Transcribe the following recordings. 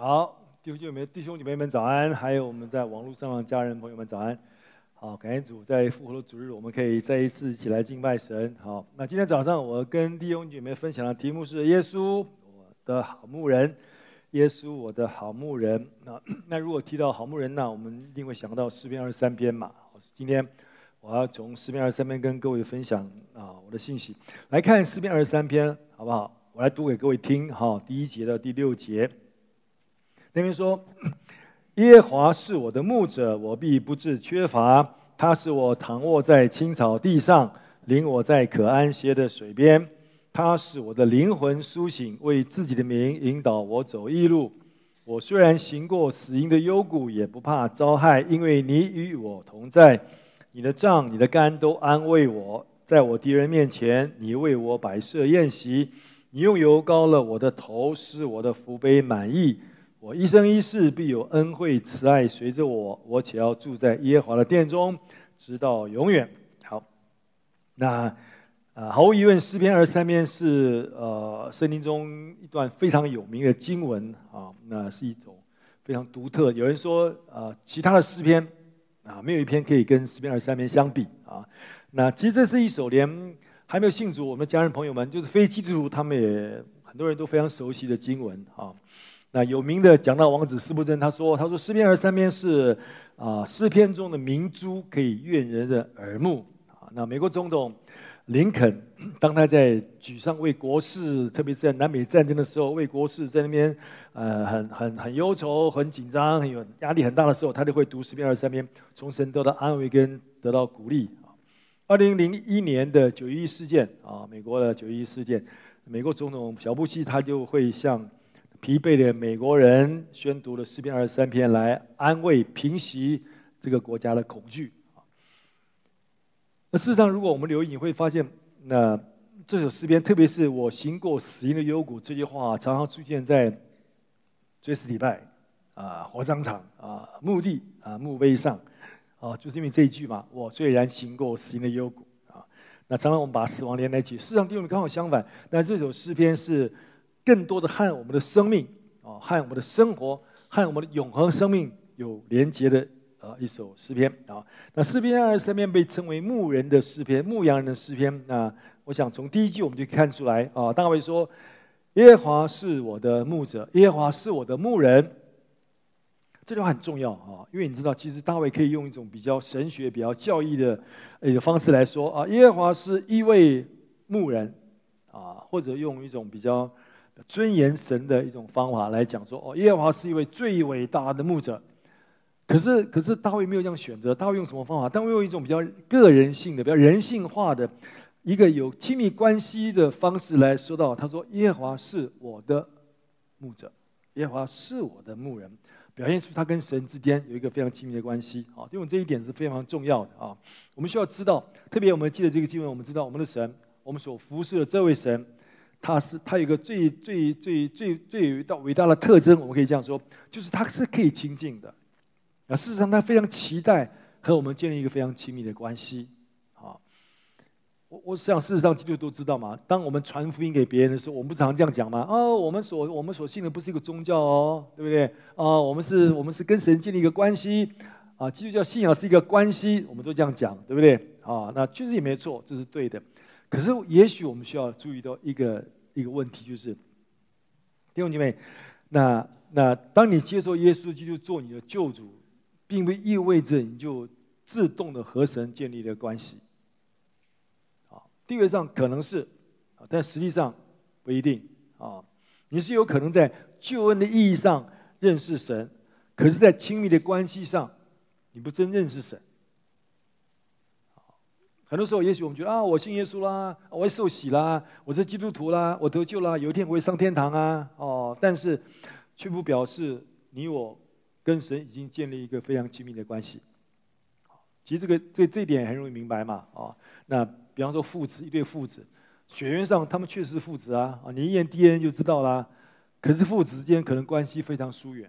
好，弟兄姐妹们早安，还有我们在网络上的家人朋友们早安。好，感谢主，在复活的主日，我们可以再一次一起来敬拜神。好，那今天早上我跟弟兄姐妹分享的题目是耶稣，我的好牧人。耶稣，我的好牧人。那如果提到好牧人，那我们一定会想到诗篇23篇嘛。今天我要从诗篇23篇跟各位分享啊我的信息。来看诗篇23篇，好不好？我来读给各位听哈。第1节到第6节。那边说：耶和华是我的牧者，我必不致缺乏。他使我躺卧在青草地上，领我在可安歇的水边。他使我的灵魂苏醒，为自己的名引导我走义路。我虽然行过死荫的幽谷，也不怕遭害，因为你与我同在。你的杖、你的竿都安慰我。在我敌人面前，你为我摆设宴席。你用油膏了我的头，使我的福杯满溢。我一生一世必有恩惠慈爱随着我，我且要住在耶和华的殿中，直到永远。好，那毫无疑问，诗篇23篇是圣经中一段非常有名的经文啊，那是一种非常独特。有人说，其他的诗篇啊，没有一篇可以跟诗篇23篇相比啊。那其实这是一首连还没有信主我们的家人朋友们，就是非基督徒，他们也很多人都非常熟悉的经文啊。那有名的讲道王子司布真他说诗篇23篇是诗篇中的明珠，可以悦人的耳目啊。那美国总统林肯，当他在沮丧为国事，特别是在南北战争的时候，为国事在那边很忧愁、很紧张、很有压力很大的时候，他就会读诗篇23篇，从神得到安慰跟得到鼓励。2001年的911事件啊，美国的911事件，美国总统小布希他就会向疲惫的美国人宣读了诗篇23篇，来安慰、平息这个国家的恐惧。那事实上，如果我们留意，你会发现，那这首诗篇，特别是“我行过死荫的幽谷”这句话，常常出现在追思礼拜啊、火葬场啊、墓地啊、墓碑上啊，就是因为这一句嘛。我虽然行过死荫的幽谷啊，那常常我们把死亡连在一起。事实上，弟兄们刚好相反。那这首诗篇是更多的和我们的生命啊，和我们的生活，和我们的永恒生命有连结的。一首诗篇啊，那诗篇23篇被称为牧人的诗篇、牧羊人的诗篇。那我想从第一句我们就看出来啊，大卫说：“耶和华是我的牧者，耶和华是我的牧人。”这句话很重要啊，因为你知道，其实大卫可以用一种比较神学、比较教义的方式来说啊，耶和华是一位牧人啊，或者用一种比较尊严神的一种方法来讲说，哦，耶和华是一位最伟大的牧者。可是大卫没有这样选择，大卫用什么方法？大卫用一种比较个人性的、比较人性化的一个有亲密关系的方式来说到，他说：“耶和华是我的牧者，耶和华是我的牧人。”表现出他跟神之间有一个非常亲密的关系啊，因为这一点是非常重要的啊。我们需要知道，特别我们记得这个经文，我们知道我们的神，我们所服侍的这位神，他有一个最伟大的特征，我们可以这样说，就是他是可以亲近的。那事实上，他非常期待和我们建立一个非常亲密的关系。啊，我想，事实上，基督徒都知道嘛。当我们传福音给别人的时候，我们不常这样讲吗？哦，我们所信的不是一个宗教哦，对不对？啊，我们是跟神建立一个关系。啊，基督教信仰是一个关系，我们都这样讲，对不对？啊，那确实也没错，这是对的。可是，也许我们需要注意到一个问题，就是弟兄姐妹，那当你接受耶稣基督做你的救主，并不意味着你就自动的和神建立了关系，啊，地位上可能是，但实际上不一定啊。你是有可能在救恩的意义上认识神，可是，在亲密的关系上，你不真认识神。很多时候，也许我们觉得啊，我信耶稣啦，我也受洗啦，我是基督徒啦，我得救啦，有一天我会上天堂啊，哦，但是却不表示你我跟神已经建立一个非常亲密的关系。其实这一点很容易明白嘛，啊，那比方说父子，一对父子，血缘上他们确实是父子啊，你一验 DNA 就知道啦。可是父子之间可能关系非常疏远，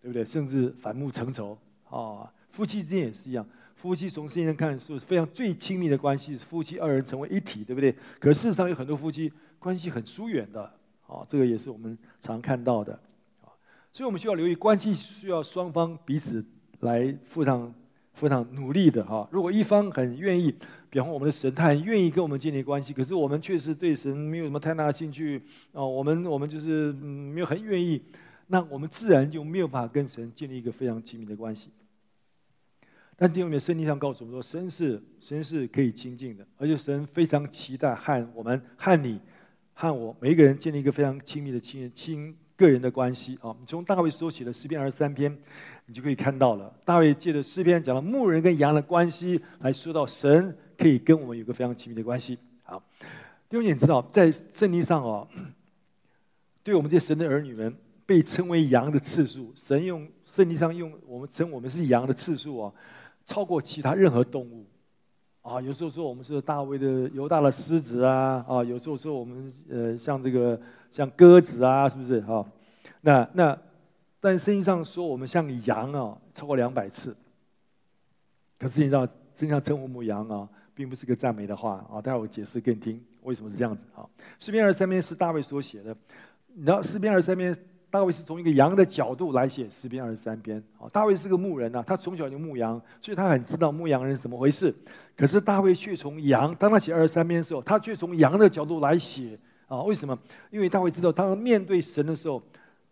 对不对？甚至反目成仇啊。夫妻之间也是一样，夫妻从圣经看是非常最亲密的关系，夫妻二人成为一体，对不对？可是事实上有很多夫妻关系很疏远的，啊，这个也是我们常看到的。所以我们需要留意关系，需要双方彼此来非常努力的哈。如果一方很愿意，比方我们的神他很愿意跟我们建立关系，可是我们确实对神没有什么太大的兴趣啊，我们就是没有很愿意，那我们自然就没有办法跟神建立一个非常亲密的关系。但弟兄们，圣经上告诉我们说，神是可以亲近的，而且神非常期待和我每一个人建立一个非常亲密的个人的关系啊。你从大卫所写的诗篇23篇，你就可以看到了。大卫借着诗篇讲了牧人跟羊的关系，来说到神可以跟我们有个非常亲密的关系。好，弟兄们，你知道在圣经上哦，对我们这些神的儿女们被称为羊的次数，神用圣经上用我们称我们是羊的次数啊，超过其他任何动物。啊，有时候说我们是犹大的狮子啊，啊，有时候说我们像鸽子啊，是不是啊？但圣经上说我们像羊啊，超过200次。可是你知道，圣经上称呼母羊啊，并不是个赞美的话啊。待会我解释给你听，为什么是这样子啊？诗篇23篇是大卫所写的，你知道诗篇23篇，大卫是从一个羊的角度来写诗篇23篇。大卫是个牧人啊，他从小就牧羊，所以他很知道牧羊人是怎么回事。可是大卫却当他写23篇的时候，他却从羊的角度来写啊。为什么？因为大卫知道，当面对神的时候，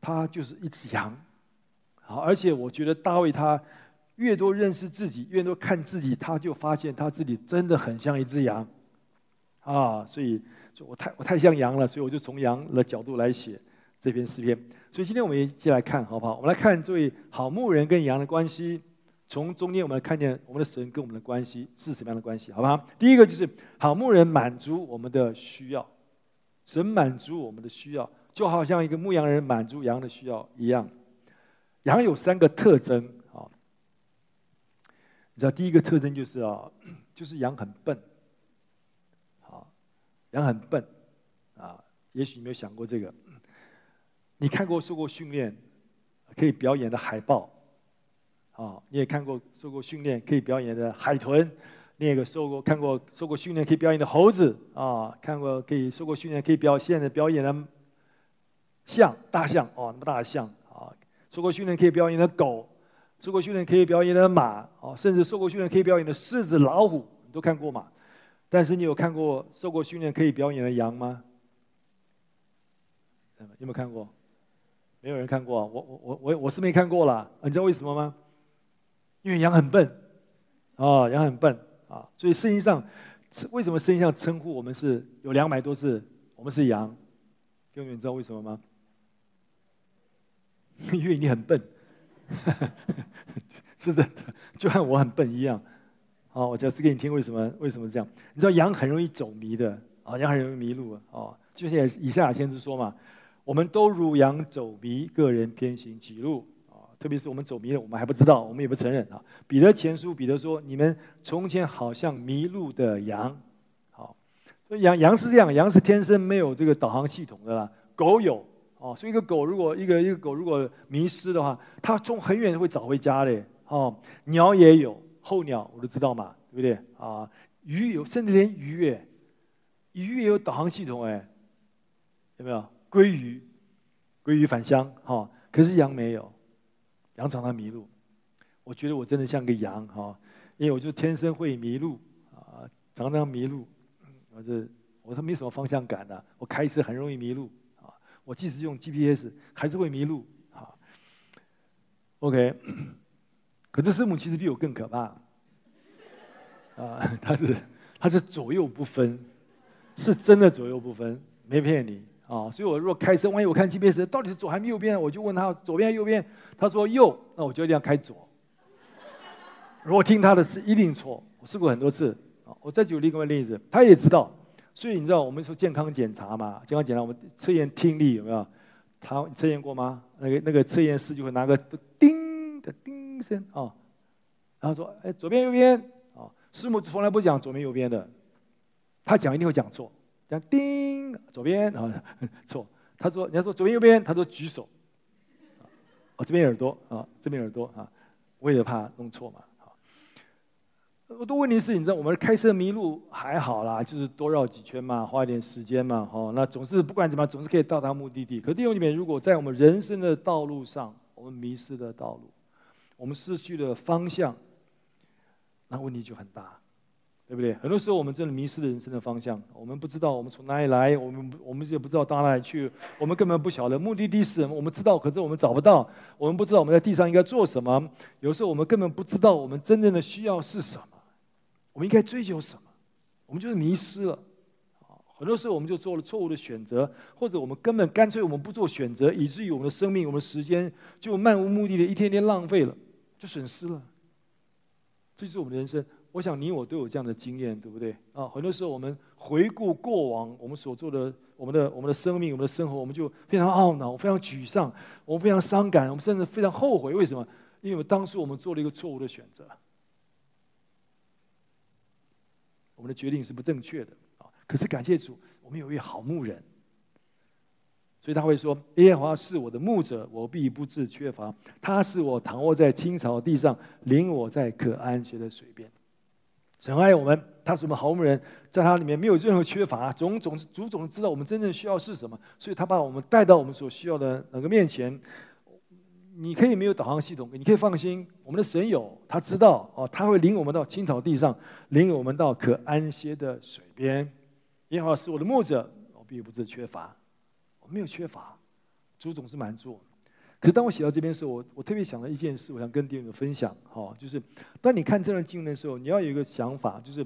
他就是一只羊啊。而且我觉得大卫他越多认识自己，越多看自己，他就发现他自己真的很像一只羊啊。所以我太像羊了，所以我就从羊的角度来写这篇诗篇。所以今天我们一起来看，好不好？我们来看这位好牧人跟羊的关系。从中间我们来看见我们的神跟我们的关系是什么样的关系，好不好？第一个就是好牧人满足我们的需要，神满足我们的需要，就好像一个牧羊人满足羊的需要一样。羊有3个特征啊，你知道第一个特征就是羊很笨，啊，羊很笨啊，也许你没有想过这个。你看过受过训练可以表演的海豹啊，你也看过受过训练可以表演的海豚，你也看过受过训练可以表演的猴子啊，看过受过训练可以表演的大象哦，那么大的象啊，受过训练可以表演的狗，受过训练可以表演的马哦，甚至受过训练可以表演的狮子、老虎，你都看过嘛？但是你有看过受过训练可以表演的羊吗？有没有看过？没有人看过啊，我是没看过啦。你知道为什么吗？因为羊很笨啊，羊很笨啊，所以圣经上为什么圣经上称呼我们是有200多次我们是羊？弟兄们，你知道为什么吗？因为你很笨，是真的，就和我很笨一样。好，我解释给你听为什么这样。你知道羊很容易走迷的啊，羊很容易迷路啊，就像以赛亚先知说嘛。我们都如羊走迷，个人偏行己路啊！特别是我们走迷了，我们还不知道，我们也不承认啊。彼得说：“你们从前好像迷路的羊。”好，所以羊是这样，羊是天生没有这个导航系统的啦。狗有哦，所以一个狗如果迷失的话，它从很远会找回家的哦。鸟也有候鸟，我都知道嘛，对不对啊？鱼有，甚至连鱼也有导航系统哎，有没有？鲑鱼返乡哈、哦，可是羊没有，羊常常迷路。我觉得我真的像个羊哈、哦，因为我就天生会迷路啊，常常迷路。我没什么方向感的、啊，我开车很容易迷路啊。我即使用 GPS 还是会迷路啊。OK， 可是师母其实比我更可怕啊，他是左右不分，是真的左右不分，没骗你。啊，所以我如果开车，万一我看 GPS 到底是左还是右边，我就问他左边还是右边，他说右，那我就一定要开左。如果听他的是一定错，我试过很多次。啊，我再举另外一个例子，他也知道，所以你知道我们说健康检查嘛，健康检查我们测验听力有没有？他测验过吗？那个测验师就会拿个叮的叮声啊，然后说哎左边右边啊，师母从来不讲左边右边的，他讲一定会讲错。讲叮，左边啊，错。他说，人家说左边右边，他说举手。哦，这边耳朵啊，这边耳朵啊，我也怕弄错嘛。我都问你是，你知道我们开车迷路还好啦，就是多绕几圈嘛，花一点时间嘛，哈、哦，那总是不管怎么样，总是可以到达目的地。可弟兄姐妹，如果在我们人生的道路上，我们迷失了道路，我们失去了方向，那问题就很大，对不对？很多时候我们真的迷失了人生的方向，我们不知道我们从哪里来，我们也不知道到哪里去，我们根本不晓得目的地是什么。我们知道，可是我们找不到，我们不知道我们在地上应该做什么。有时候我们根本不知道我们真正的需要是什么。 我们应该追求什么？我们就是迷失了，很多时候我们就做了错误的选择，或者我们根本干脆我们不做选择，以至于我们的生命、我们的时间就漫无目的的一天天浪费了，就损失了。这就是我们的人生。我想你我都有这样的经验，对不对？啊，很多时候我们回顾过往我们所做的、我们的生命、我们的生活，我们就非常懊恼、非常沮丧、我们非常伤感，我们甚至非常后悔。为什么？因为当初我们做了一个错误的选择。 我们的决定是不正确的啊！可是感谢主，我们有一位好牧人，所以他会说：“耶和华是我的牧者，我必不致缺乏。他使我躺卧在青草地上，领我在可安歇的水边。”神爱我们，他是我们好牧人，在他里面没有任何缺乏。主总知道我们真正需要是什么，所以他把我们带到我们所需要的那个面前。 你可以没有导航系统，你可以放心，我们的神有，他知道哦，他会领我们到青草地上，领我们到可安歇的水边。耶和华是我的牧者，我必不致缺乏，我没有缺乏，主总是满足我们。可是当我写到这边的时候，我特别想到一件事，我想跟弟兄们分享，哦，就是当你看这段经文的时候，你要有一个想法，就是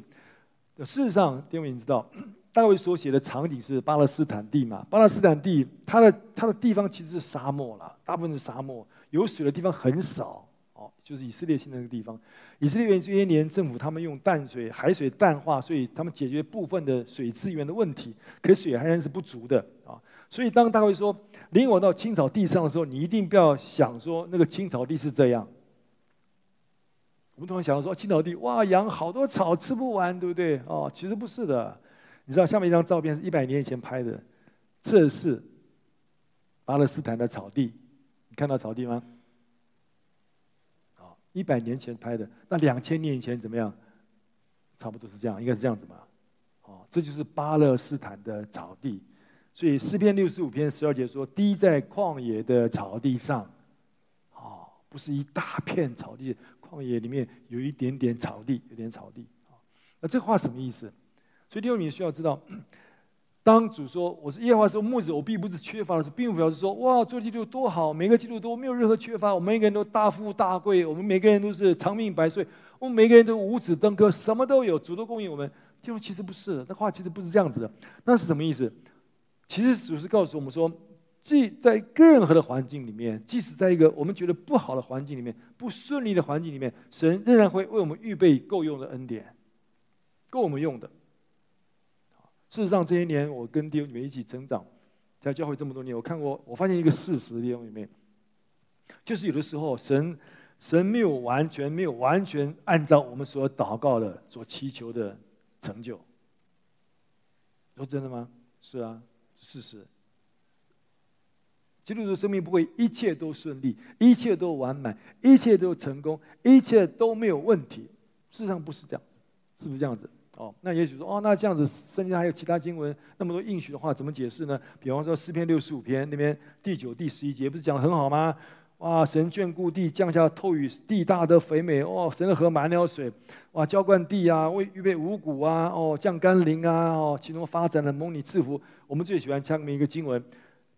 事实上，弟兄们你知道，大卫所写的场景是巴勒斯坦地嘛，巴勒斯坦地它的地方其实是沙漠啦，大部分是沙漠。 有水的地方很少哦，就是以色列现在那个地方。以色列这些年政府他们用淡水、海水淡化，所以他们解决部分的水资源的问题，可水仍然是不足的啊。所以当大卫说领我到青草地上的时候，你一定不要想说那个青草地是这样。我们通常想到说青草地哇，养好多草吃不完，对不对？哦，其实不是的。你知道下面一张照片是100年以前拍的，这是巴勒斯坦的草地。 看到草地吗？好，100年前拍的，那2000年以前怎么样？差不多是这样，应该是这样子吧。哦，这就是巴勒斯坦的草地。所以诗篇65篇12节说：“滴在旷野的草地上。”哦，不是一大片草地，旷野里面有一点点草地，有点草地。哦，那这话什么意思？所以弟兄们需要知道。 当主说我是耶和华是牧者，我必不是缺乏的时候，并不表示说哇，做基督徒多好，每个基督徒都没有任何缺乏，我们每个人都大富大贵，我们每个人都是长命百岁，我们每个人都五子登科，什么都有，主都供应我们。弟兄，其实不是，那话其实不是这样子的。那是什么意思？其实主是告诉我们说，既在任何的环境里面，即使在一个我们觉得不好的环境里面、不顺利的环境里面，神仍然会为我们预备够用的恩典，够我们用的。 事实上，这些年我跟弟兄姐妹一起成长，在教会这么多年，我发现一个事实，弟兄姐妹，就是有的时候神没有完全按照我们所祷告的、所祈求的成就。说真的吗？是啊，事实。基督徒生命不会一切都顺利，一切都完满，一切都成功，一切都没有问题。事实上不是这样，是不是这样子？ 哦，那也许说，哦，那这样子，圣经还有其他经文那么多应许的话，怎么解释呢？比方说诗篇65篇那边第9、第11节，不是讲得很好吗？哇，神眷顾地，降下透雨，地大得肥美。哦，神的河满了水，哇，浇灌地啊，为预备五谷啊，哦，降甘霖啊，哦，其中发展的蒙你赐福。我们最喜欢唱一个经文：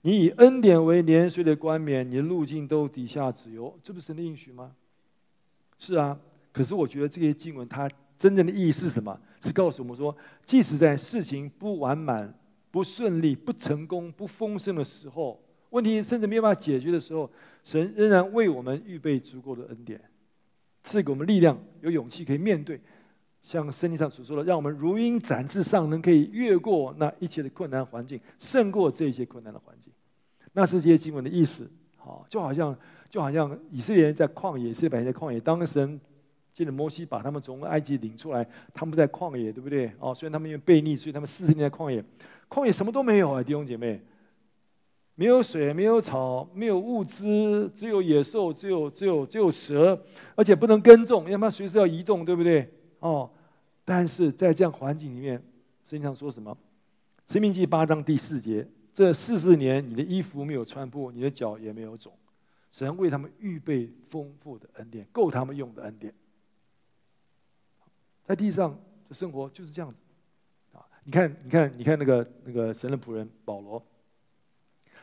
你以恩典为年岁的冠冕，你的路径都底下脂油。这不是神的应许吗？是啊，可是我觉得这些经文它。 真正的意义是什么？是告诉我们说，即使在事情不完满、不顺利、不成功、不丰盛的时候，问题甚至没有办法解决的时候，神仍然为我们预备足够的恩典，赐给我们力量，有勇气可以面对。像圣经上所说的，让我们如鹰展翅上腾，可以越过那一切的困难环境，胜过这些困难的环境。那是这些经文的意思。好，就好像以色列人在旷野，400年在旷野，当神。 接着摩西把他们从埃及领出来，他们在旷野，对不对？哦，虽然他们因为悖逆，所以他们40年在旷野，旷野什么都没有啊，弟兄姐妹，没有水，没有草，没有物资，只有野兽，只有蛇，而且不能耕种，因为它随时要移动，对不对？哦。但是在这样环境里面，圣经上说什么？《申命记》8章第4节：这40年，你的衣服没有穿破，你的脚也没有肿。神为他们预备丰富的恩典，够他们用的恩典。在地上的生活就是这样子啊！你看那个神的仆人保罗。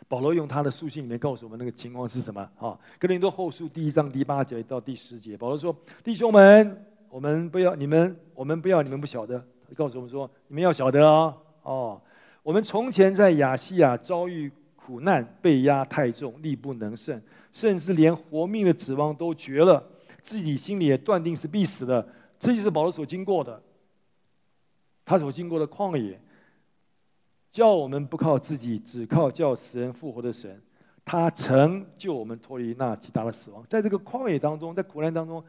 保罗用他的书信里面告诉我们那个情况是什么啊？哥林多后书1章第8节到第10节，保罗说：“弟兄们，我们不要你们不晓得。”告诉我们说：“你们要晓得哦，哦，我们从前在亚细亚遭遇苦难，被压太重，力不能胜，甚至连活命的指望都绝了，自己心里也断定是必死的。”这就是保罗所经过的，他所经过的旷野。叫我们不靠自己，只靠叫死人复活的神，他曾救我们脱离那极大的死亡。在这个旷野当中，在苦难当中，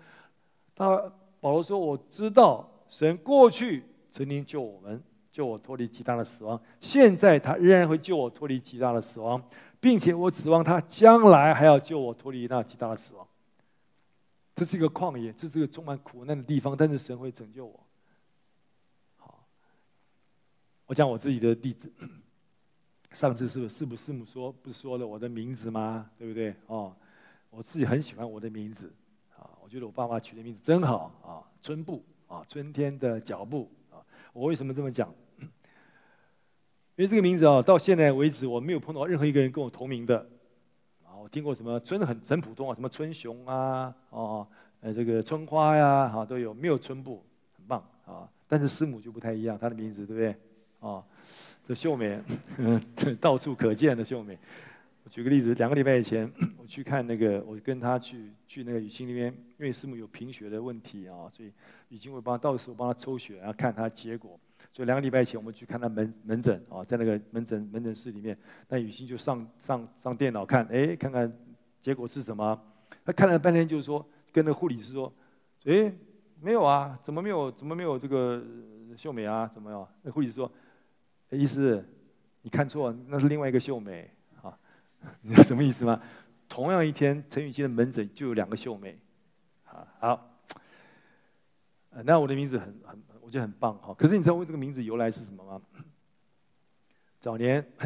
保罗说：“我知道神过去曾经救我们，救我脱离极大的死亡。现在他仍然会救我脱离极大的死亡，并且我指望他将来还要救我脱离那极大的死亡。”这是一个旷野，这是一个充满苦难的地方，但是神会拯救我。我讲我自己的例子，上次是师母说不是说了我的名字吗？对不对？哦，我自己很喜欢我的名字啊，我觉得我爸妈取的名字真好啊，春步啊，春天的脚步啊。我为什么这么讲？因为这个名字啊，到现在为止我没有碰到任何一个人跟我同名的啊。我听过什么春很普通啊，什么春雄啊，哦，这个春花呀，啊，都有，没有春步，很棒啊。但是师母就不太一样，她的名字对不对？啊，这秀美到处可见的秀美。我举个例子，2个礼拜以前，我去看那个，我跟他去那个雨清那边，因为师母有贫血的问题啊，所以雨清会帮，到时候帮他抽血，然后看他结果。所以2个礼拜以前，我们去看他门诊啊，在那个门诊室里面，那雨清就上电脑看，哎，看看结果是什么。他看了半天，就是说跟那个护理师说，哎，没有啊，怎么没有这个秀美啊？怎么样？那护理师说。意思，你看错，那是另外一个秀美啊！你知道什么意思吗？同样一天，陈雨欣的门诊就有2个秀美啊。好，那我的名字我觉得很棒哈。可是你知道我这个名字由来是什么吗？很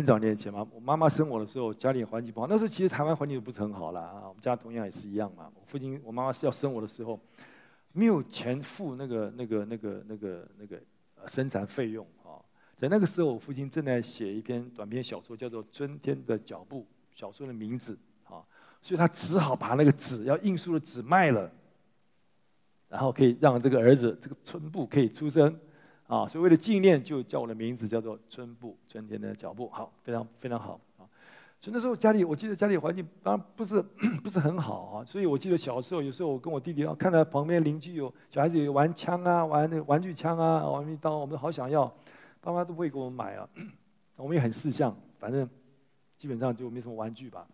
早年以前嘛，我妈妈生我的时候，家里环境不好。那时候其实台湾环境不是很好啦啊，我们家同样也是一样嘛。我妈妈是要生我的时候，没有钱付那个生产费用啊。在那个时候，我父亲正在写一篇短篇小说，叫做《春天的脚步》，小说的名字啊，所以他只好把那个纸要印书的纸卖了，然后可以让这个儿子这个春步可以出生啊，所以为了纪念，就叫我的名字叫做春步，春天的脚步。好，非常非常好啊。所以那时候我记得家里环境当然不是很好啊，所以我记得小时候有时候我跟我弟弟啊，看到旁边邻居有小孩子有玩枪啊，玩那个玩具枪啊，玩一刀，我们好想要。爸妈都不会给我们买啊，我们也很识相，反正基本上就没什么玩具吧。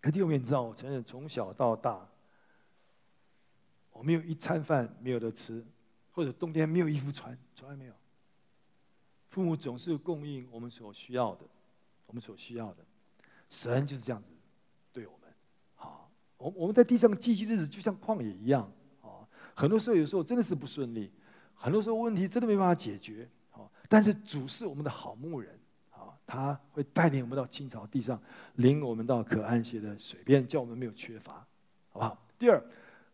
可第二面，你知道，我承认从小到大，我没有一餐饭没有得吃，或者冬天没有衣服穿，从来没有。父母总是供应我们所需要的，神就是这样子对我们。好，我们在地上寄居的日子就像旷野一样啊，很多时候有时候真的是不顺利，很多时候问题真的没办法解决。但是主是我们的好牧人啊，他会带领我们到青草地上，领我们到可安歇的水边，叫我们没有缺乏，好不好？第二，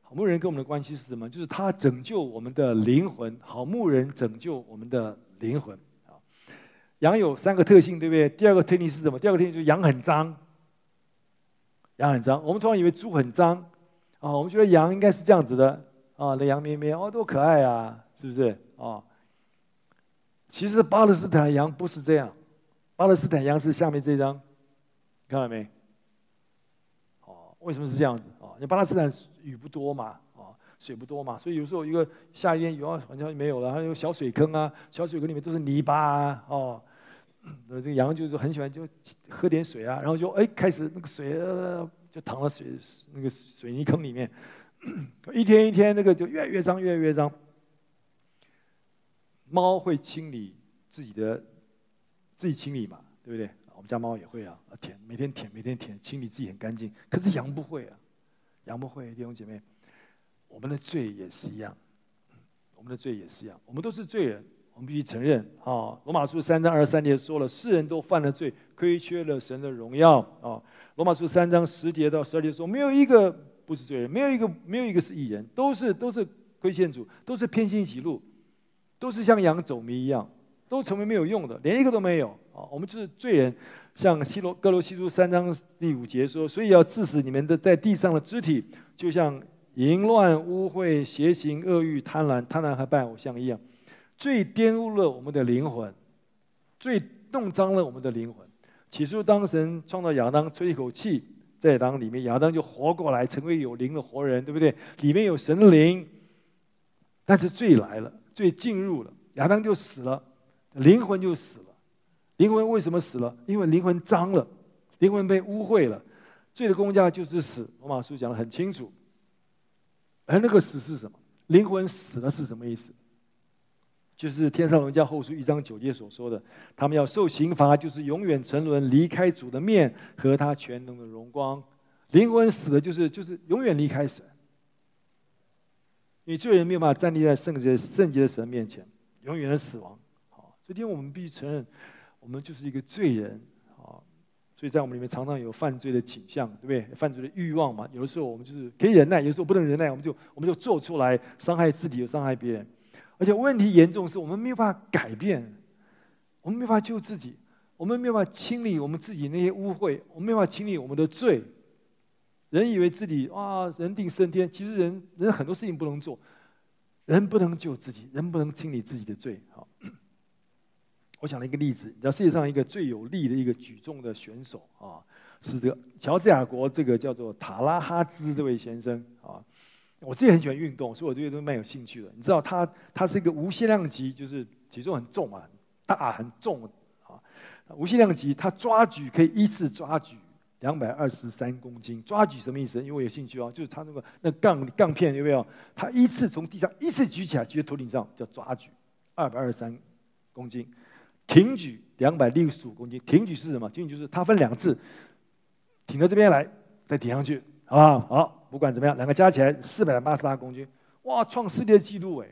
好牧人跟我们的关系是什么？就是他拯救我们的灵魂，好牧人拯救我们的灵魂啊。羊有3个特性，对不对？第2个特性是什么？第2个特性就是羊很脏。我们通常以为猪很脏啊，我们觉得羊应该是这样子的啊，那羊咩咩哦，多可爱啊，是不是啊？其实巴勒斯坦的羊不是这样，巴勒斯坦羊是下面这张，你看到没？哦，为什么是这样子？哦，因为巴勒斯坦雨不多嘛，哦，水不多嘛，所以有时候一个下雨有啊，完全没有了，还有小水坑啊，小水坑里面都是泥巴啊，哦，这个羊就是很喜欢就喝点水啊，然后就哎开始那个水就淌到水泥坑里面，一天一天那个就越来越脏，越来越脏。猫会清理自己清理嘛，对不对？我们家猫也会啊，每天舔，清理自己很干净。可是羊不会啊，弟兄姐妹，我们的罪也是一样，我我们的罪也是一样，我们都是罪人，我们必须承认啊。罗马书3章23节说了，世人都犯了罪，亏缺了神的荣耀啊。罗马书3章10节到12节说，没有一个不是罪人，没有一个是义人，都是亏欠主，都是偏行己路，都是像羊走迷一样，都成为没有用的，连一个都没有啊。我们就是罪人。 像哥罗西书3章第5节说，所以要致死你们的在地上的肢体，就像淫乱、污秽、邪行、恶欲、贪婪和拜偶像一样，罪玷污了我们的灵魂，罪弄脏了我们的灵魂。起初，当神创造亚当，吹一口气在狼里面，亚当就活过来，成为有灵的活人，对不对？里面有神的灵，但是罪来了，罪进入了，亚当就死了，灵魂就死了。 灵魂为什么死了？因为灵魂脏了，灵魂被污秽了。罪的公价就是死。罗马书讲得很清楚。而那个死是什么？灵魂死了是什么意思？就是《天上龙家后书》1章9节所说的：“他们要受刑罚，就是永远沉沦，离开主的面和他全能的荣光。”灵魂死的就是永远离开神，因为罪人没有办法站立在圣洁的神面前，永远的死亡。好，所以今天我们必须承认。 我们就是一个罪人啊，所以在我们里面常常有犯罪的倾向，对不对？犯罪的欲望嘛，有的时候我们就是可以忍耐，有的时候不能忍耐，我们就做出来，伤害自己又伤害别人。而且问题严重是我们没有办法改变，我们没有办法救自己，我们没有办法清理我们自己那些污秽，我们没有办法清理我们的罪。人以为自己啊，人定胜天，其实人很多事情不能做，人不能救自己，人不能清理自己的罪，好。 我想了一个例子，你知道世界上一个最有力的一个举重的选手啊，是这个乔治亚国这个叫做塔拉哈兹这位先生啊。我自己很喜欢运动，所以我对这东西蛮有兴趣的。你知道他是一个无限量级，就是体重很重啊，大很重啊，无限量级。他抓举可以一次抓举223公斤，抓举什么意思？因为我有兴趣啊，就是他那个杠片有没有？他一次从地上一次举起来，举在头顶上叫抓举，223公斤。 挺举265公斤，挺举是什么？挺举就是它分2次，挺到这边来，再挺上去，好不好？好，不管怎么样，两个加起来488公斤，哇，创世界纪录哎，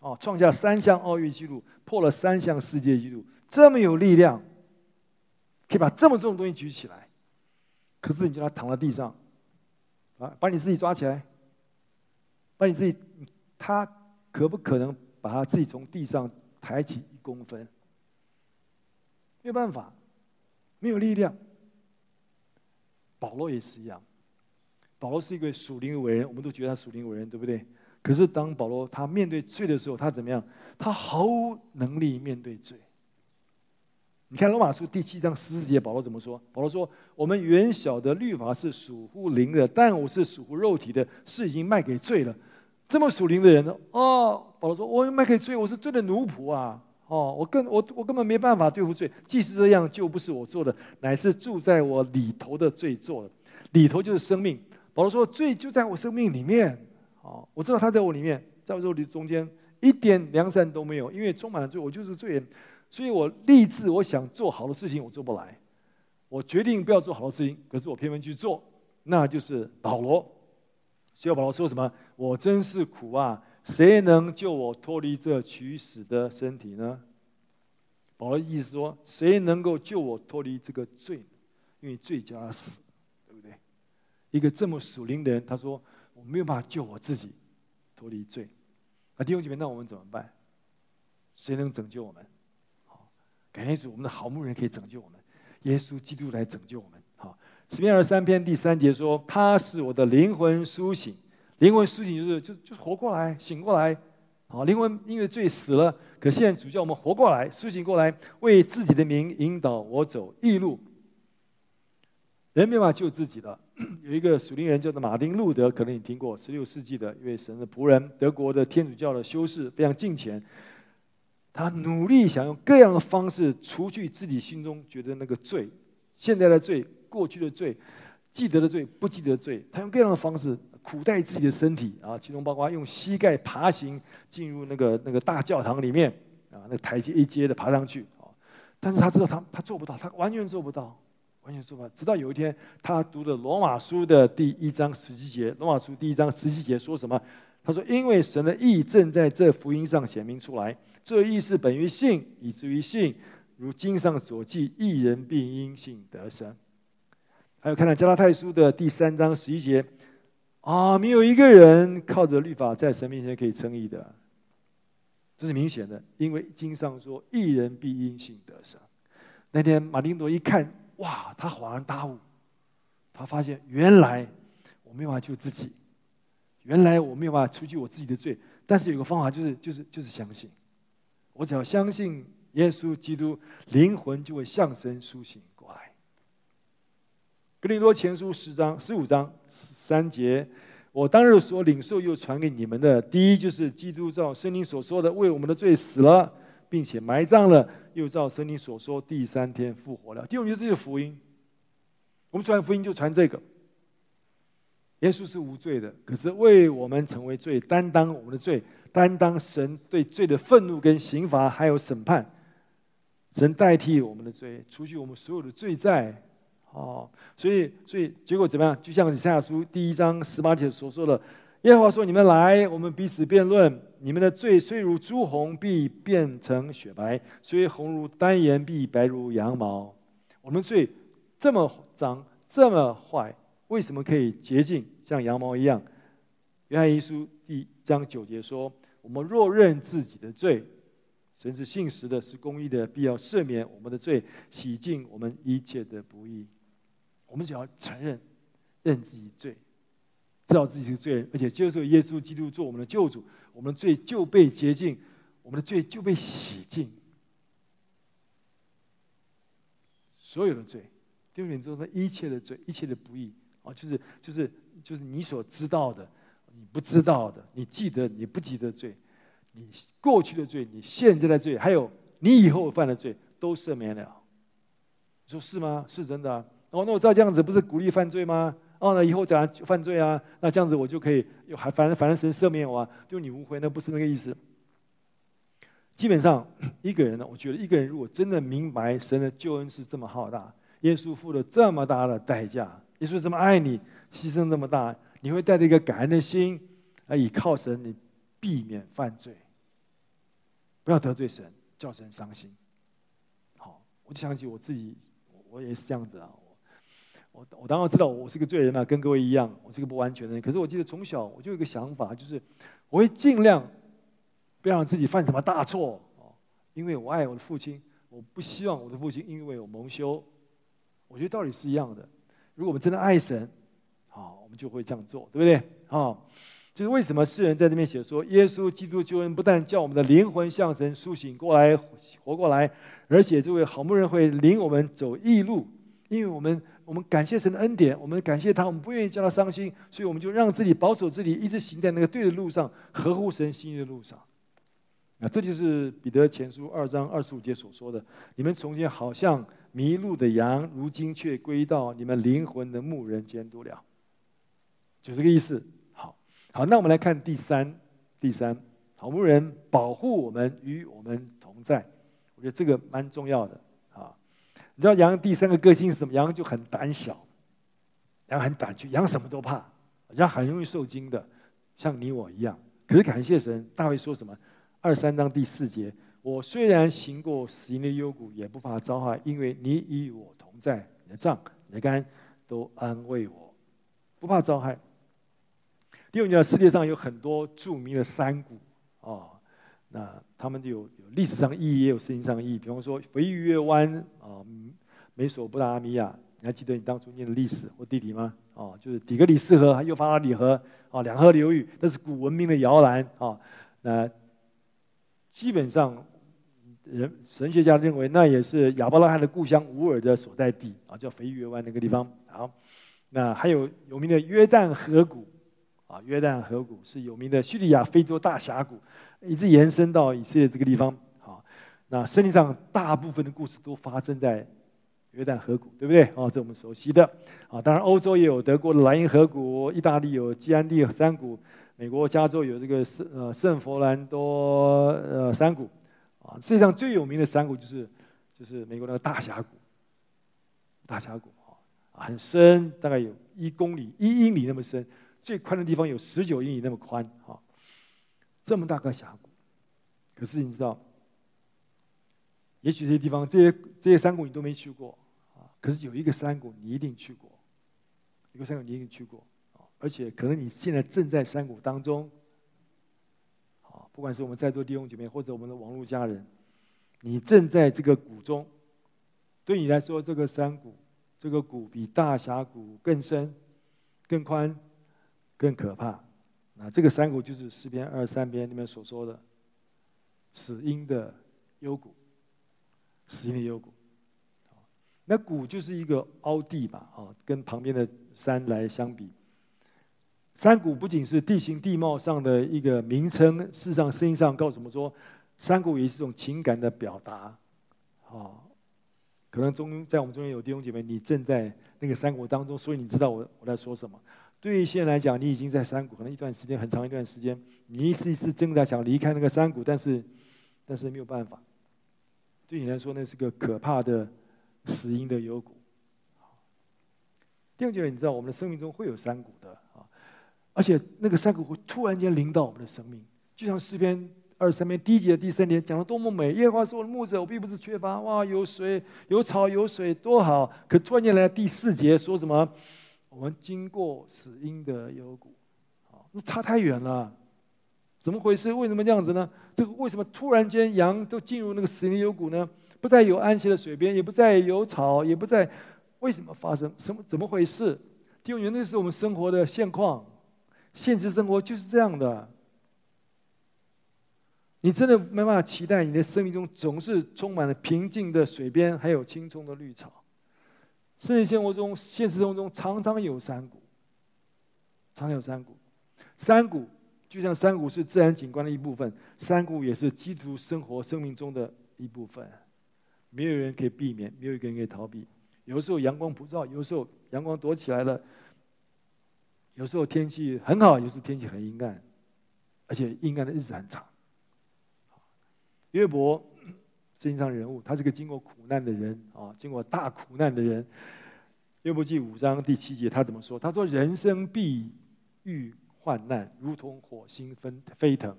哦，创下3项奥运纪录，破了3项世界纪录，这么有力量，可以把这么重的东西举起来，可是你叫他躺在地上，啊，把你自己抓起来，把你自己，他可不可能把他自己从地上抬起1公分？ 没有办法，没有力量。保罗也是一样，保罗是一个属灵的伟人，我们都觉得他属灵的伟人，对不对？可是当保罗他面对罪的时候，他怎么样？他毫无能力面对罪。你看罗马书第7章14节，保罗怎么说？保罗说：“我们原晓得律法是属乎灵的，但我是属乎肉体的，是已经卖给罪了。”这么属灵的人呢？哦，保罗说：“我卖给罪，我是罪的奴仆啊。” 哦，我根本没办法对付罪，即使这样，就不是我做的，乃是住在我里头的罪做的。里头就是生命。保罗说，罪就在我生命里面。哦，我知道他在我里面，在我肉体中间一点良善都没有，因为充满了罪，我就是罪人。所以我立志，我想做好的事情，我做不来。我决定不要做好的事情，可是我偏偏去做，那就是保罗。所以保罗说什么？我真是苦啊！ 谁能救我脱离这取死的身体呢？保罗意思说，谁能够救我脱离这个罪？因为罪叫他死，对不对？一个这么属灵的人，他说我没有办法救我自己脱离罪。啊，弟兄姐妹，那我们怎么办？谁能拯救我们？好，感谢主，我们的好牧人可以拯救我们，耶稣基督来拯救我们。好，诗篇23篇第3节说：“他使我的灵魂苏醒。” 灵魂苏醒就是活过来、醒过来，好，灵魂因为罪死了，可现在主叫我们活过来、苏醒过来，为自己的名引导我走义路。人没办法救自己的，有一个属灵人叫做马丁·路德，可能你听过，16世纪的一位神的仆人，德国的天主教的修士，非常敬虔。他努力想用各样的方式除去自己心中觉得那个罪，现在的罪、过去的罪、记得的罪、不记得的罪，他用各样的方式。 苦待自己的身体啊，其中包括用膝盖爬行进入那个大教堂里面啊，那台阶一阶的爬上去啊。但是他知道他做不到，他完全做不到，完全做不到。直到有一天，他读了罗马书的第1章17节，罗马书第1章17节说什么？他说：“因为神的义正在这福音上显明出来，这义是本于信，以至于信。如经上所记，义人必因信得生。”还有看到加拉太书的第3章11节，啊，没有一个人靠着律法在神面前可以称义的，这是明显的，因为经上说，义人必因信得生。那天马丁朵一看，哇，他恍然大悟，他发现原来我没有办法救自己。原来我没有办法除去我自己的罪，但是有个方法就是相信。我只要相信耶稣基督，灵魂就会向神苏醒过来。哥林多前书10章15章3节，我当日所领受又传给你们的，第一就是基督照圣经所说的，为我们的罪死了，并且埋葬了，又照圣经所说，第3天复活了。第五就是这个福音，我们传福音就传这个。耶稣是无罪的，可是为我们成为罪，担当我们的罪，担当神对罪的愤怒跟刑罚，还有审判。神代替我们的罪，除去我们所有的罪债。哦，所以结果怎么样？就像以赛亚书1章18节所说的：“耶和华说，你们来，我们彼此辩论。你们的罪虽如朱红，必变成雪白；虽红如丹颜，必白如羊毛。”我们罪这么脏，这么坏。为什么可以洁净像羊毛一样？约翰一书1章9节说：“我们若认自己的罪，神是信实的，是公义的，必要赦免我们的罪，洗净我们一切的不义。”我们只要承认、认自己罪，知道自己是罪人，而且接受耶稣基督做我们的救主，我们的罪就被洁净，我们的罪就被洗净，所有的罪，对不对？你说一切的罪，一切的不义。哦，就是你所知道的，你不知道的，你记得你不记得罪，你过去的罪，你现在的罪，还有你以后犯的罪，都赦免了。你说是吗？是真的啊。哦，那我知道这样子不是鼓励犯罪吗？哦，那以后怎样犯罪啊？那这样子我就可以，反正神赦免我啊，就你无悔，那不是那个意思。基本上，一个人呢，我觉得一个人如果真的明白神的救恩是这么浩大，耶稣付了这么大的代价。耶稣这么爱你，牺牲这么大，你会带着一个感恩的心来倚靠神，你避免犯罪，不要得罪神，叫神伤心。好，我就想起我自己，我也是这样子啊。我当然知道我是个罪人嘛，跟各位一样，我是个不完全的人。可是我记得从小我就有一个想法，就是我会尽量不要让自己犯什么大错，因为我爱我的父亲，我不希望我的父亲因为我蒙羞。我觉得道理是一样的。如果我们真的爱神，好，我们就会这样做，对不对？好，就是为什么诗人在那边写说，耶稣基督救恩不但叫我们的灵魂向神苏醒过来、活过来，而且这位好牧人会领我们走义路，因为我们感谢神的恩典，我们感谢他，我们不愿意叫他伤心，所以我们就让自己保守自己，一直行在那个对的路上，合乎神心意的路上。那这就是彼得前书2章25节所说的：“你们从前好像迷路的羊，如今却归到你们灵魂的牧人监督了。”就这个意思。好，那我们来看第三，好牧人保护我们，与我们同在。我觉得这个蛮重要的啊。你知道羊第三个个性是什么？羊就很胆小，羊很胆怯，羊什么都怕，羊很容易受惊的，像你我一样。可是感谢神，大卫说什么？23章第4节，我虽然行过死荫的幽谷，也不怕遭害，因为你与我同在，你的杖、你的竿都安慰我，不怕遭害。因为你知道世界上有很多著名的山谷啊，那他们有历史上意义，也有圣经上意义。比方说肥约湾啊，美索不达米亚，你还记得你当初念的历史或地理吗？啊，就是底格里斯河、幼发拉底河啊，两河流域，那是古文明的摇篮啊，那。基本上，神学家认为那也是亚伯拉罕的故乡乌尔的所在地啊，叫肥约湾那个地方。好，那还有有名的约旦河谷啊，约旦河谷是有名的叙利亚非洲大峡谷，一直延伸到以色列这个地方。好，那圣经上大部分的故事都发生在约旦河谷，对不对？啊，这我们熟悉的啊。当然，欧洲也有德国的莱茵河谷，意大利有基安蒂山谷。美国加州有这个圣佛兰多山谷，啊，世界上最有名的山谷就是美国那个大峡谷啊，很深，大概有1公里1英里那么深，最宽的地方有19英里那么宽啊。这么大个峡谷。可是你知道，也许这些地方、这些山谷你都没去过啊，可是有一个山谷你一定去过，一个山谷你一定去过啊，而且可能你现在正在山谷当中。啊，不管是我们在座弟兄姐妹，或者我们的网络家人，你正在这个谷中，对你来说，这个山谷，这个谷比大峡谷更深、更宽、更可怕。那这个山谷就是诗篇23篇里面所说的死荫的幽谷，死荫的幽谷。那谷就是一个凹地嘛，啊，跟旁边的山来相比。山谷不仅是地形地貌上的一个名称，事实上圣经上告诉我们说，山谷也是一种情感的表达。哦，可能在我们中间有弟兄姐妹，你正在那个山谷当中，所以你知道我在说什么。对于一些人来讲，你已经在山谷，可能一段时间很长一段时间，你一次挣扎想离开那个山谷，但是没有办法。对你来说，那是个可怕的死荫的幽谷。弟兄姐妹，你知道我们的生命中会有山谷的。而且那个山谷会突然间临到我们的生命，就像诗篇23篇第1节、第3节讲的多么美！耶和华是我的牧者，我并不是缺乏。哇，有水、有草、有水，多好！可突然间来到第4节说什么？我们经过死荫的幽谷，那差太远了，怎么回事？为什么这样子呢？这个为什么突然间羊都进入那个死荫的幽谷呢？不再有安息的水边，也不再有草，也不再……为什么发生？怎么回事？弟兄姐妹，那是我们生活的现况。现实生活就是这样的，你真的没办法期待你的生命中总是充满了平静的水边，还有青葱的绿草。现实生活中常常有山谷，常有山谷。山谷就像山谷是自然景观的一部分，山谷也是基督徒生命中的一部分。没有人可以避免，没有一个人可以逃避。有时候阳光普照，有时候阳光躲起来了。有时候天气很好，有时候天气很阴暗，而且阴暗的日子很长。约伯，圣经上人物，他是个经过苦难的人啊，经过大苦难的人。约伯记5章第7节，他怎么说？他说：“人生必遇患难，如同火星飞腾。”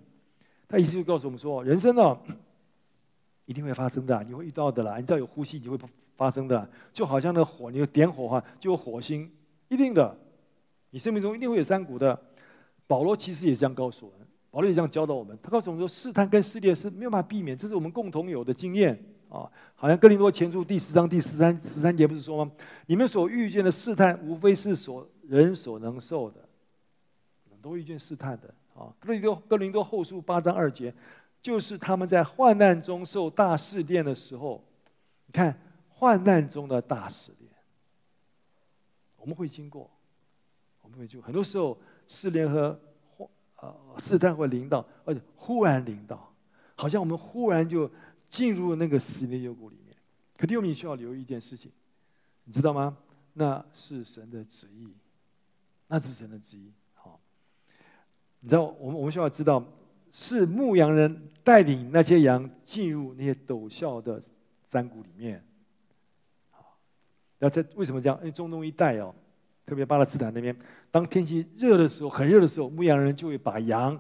他意思就告诉我们说，人生哦，一定会发生的，你会遇到的啦。你只要有呼吸，你会发生的。就好像那火，你点火哈，就有火星，一定的。你生命中一定会有山谷的。保罗其实也这样告诉我们，保罗也这样教导我们。他告诉我们说，试探跟试炼是没有办法避免，这是我们共同有的经验啊。好像哥林多前书10章第13节不是说吗？你们所遇见的试探，无非是人所能受的，都遇见试探的啊。哥林多后书8章2节，就是他们在患难中受大试炼的时候，你看患难中的大试炼，我们会经过。很多时候试炼和试探会临到，而且忽然临到，好像我们忽然就进入那个死荫的幽谷里面。可弟兄们，你需要留意一件事情，你知道吗？那是神的旨意，那是神的旨意。好，你知道，我们需要知道，是牧羊人带领那些羊进入那些陡峭的山谷里面。好，那这为什么这样？因为中东一带哦。特别巴勒斯坦那边，当天气热的时候，很热的时候，牧羊人就会把羊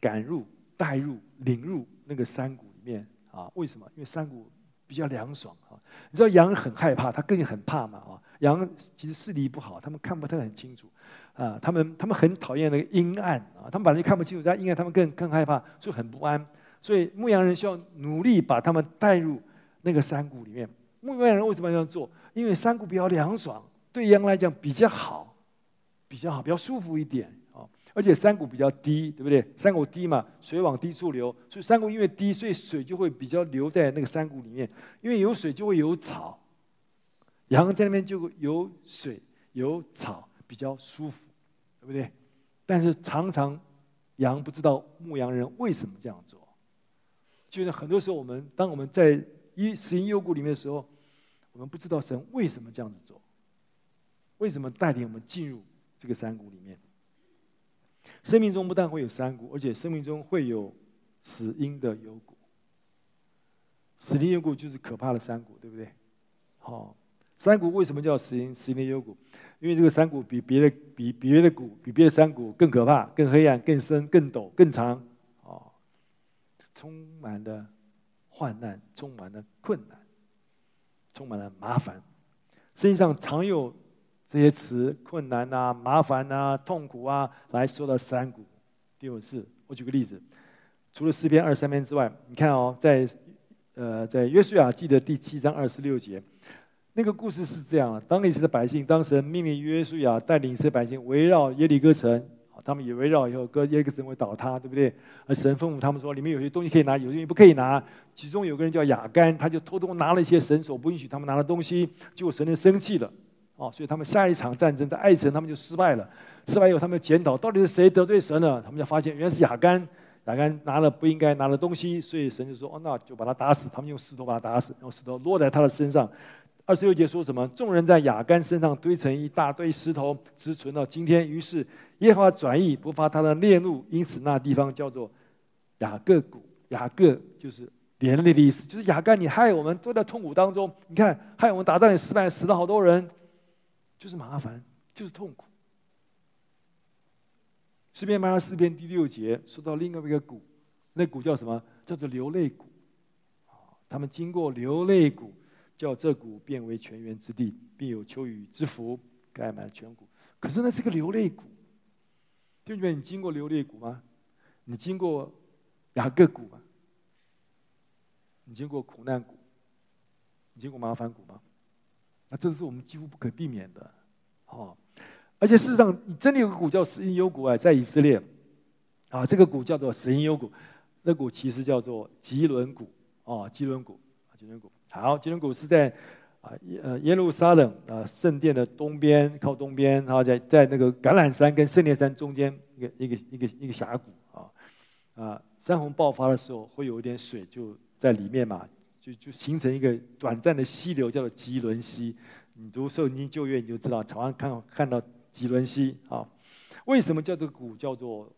领入那个山谷里面啊。为什么？因为山谷比较凉爽啊。你知道羊很害怕，它更很怕嘛啊。羊其实视力不好，他们看不太很清楚啊。他们很讨厌那个阴暗啊，他们本来就看不清楚，在阴暗他们更害怕，所以很不安。所以牧羊人需要努力把他们带入那个山谷里面。牧羊人为什么要这样做？因为山谷比较凉爽。对羊来讲比较好，比较舒服一点啊！而且山谷比较低，对不对？山谷低嘛，水往低处流，所以山谷因为低，所以水就会比较流在那个山谷里面。因为有水就会有草，羊在那边就有水有草，比较舒服，对不对？但是常常羊不知道牧羊人为什么这样做，就是很多时候当我们在死荫幽谷里面的时候，我们不知道神为什么这样子做。为什么带领我们进入这个山谷里面？生命中不但会有山谷，而且生命中会有死荫的幽谷。死荫幽谷就是可怕的山谷，对不对？好，山谷为什么叫死荫的幽谷？因为这个山谷比别的山谷、比别的山谷更可怕、更黑暗、更深、更陡、更长、充满了患难，充满了困难，充满了麻烦。实际上，常有这些词“困难”啊、“麻烦”啊、“痛苦”啊来说到三股。第五是，我举个例子，除了诗篇23篇之外，你看哦，在约书亚记的第7章26节。那个故事是这样：当以色列百姓，当神命令约书亚带领以色列百姓围绕耶利哥城，他们也围绕以后，耶利哥城会倒塌，对不对？而神吩咐他们说，里面有些东西可以拿，有些东西不可以拿。其中有个人叫亚干，他就偷偷拿了一些神所不允许他们拿的东西，结果神就生气了，所以他们下一场战争在艾城，他们就失败了。失败以后，他们就检讨到底是谁得罪神了。他们就发现原来是亚干。亚干拿了不应该拿的东西，所以神就说：“哦，那就把他打死。”他们用石头把他打死，然后石头落在他的身上。26节说什么？众人在亚干身上堆成一大堆石头，直存到今天。于是耶和华转意，不发他的烈怒，因此那地方叫做雅各谷。雅各就是连累的意思，就是亚干，你害我们都在痛苦当中。你看，害我们打仗也失败，死了好多人，就是麻烦，就是痛苦。诗篇第6节说到另外一个谷，那谷叫什么？叫做流泪谷。他们经过流泪谷，叫这谷变为泉源之地，并有秋雨之福，盖满全谷。可是那是个流泪谷。弟兄们，你经过流泪谷吗？你经过雅各谷吗？你经过苦难谷？你经过麻烦谷吗？那这是我们几乎不可避免的。而且事实上，真的有个谷叫死荫幽谷啊，在以色列，这个谷叫做死荫幽谷，那谷其实叫做吉伦谷，吉伦谷。好，吉伦谷是在耶路撒冷圣殿的东边，靠东边，然后在那个橄榄山跟圣殿山中间一个峡谷山洪爆发的时候会有一点水就在里面嘛，就形成一个短暂的溪流，叫做吉伦溪。你读圣经旧约，你就知道，常常看到吉伦溪啊。为什么叫这个谷叫做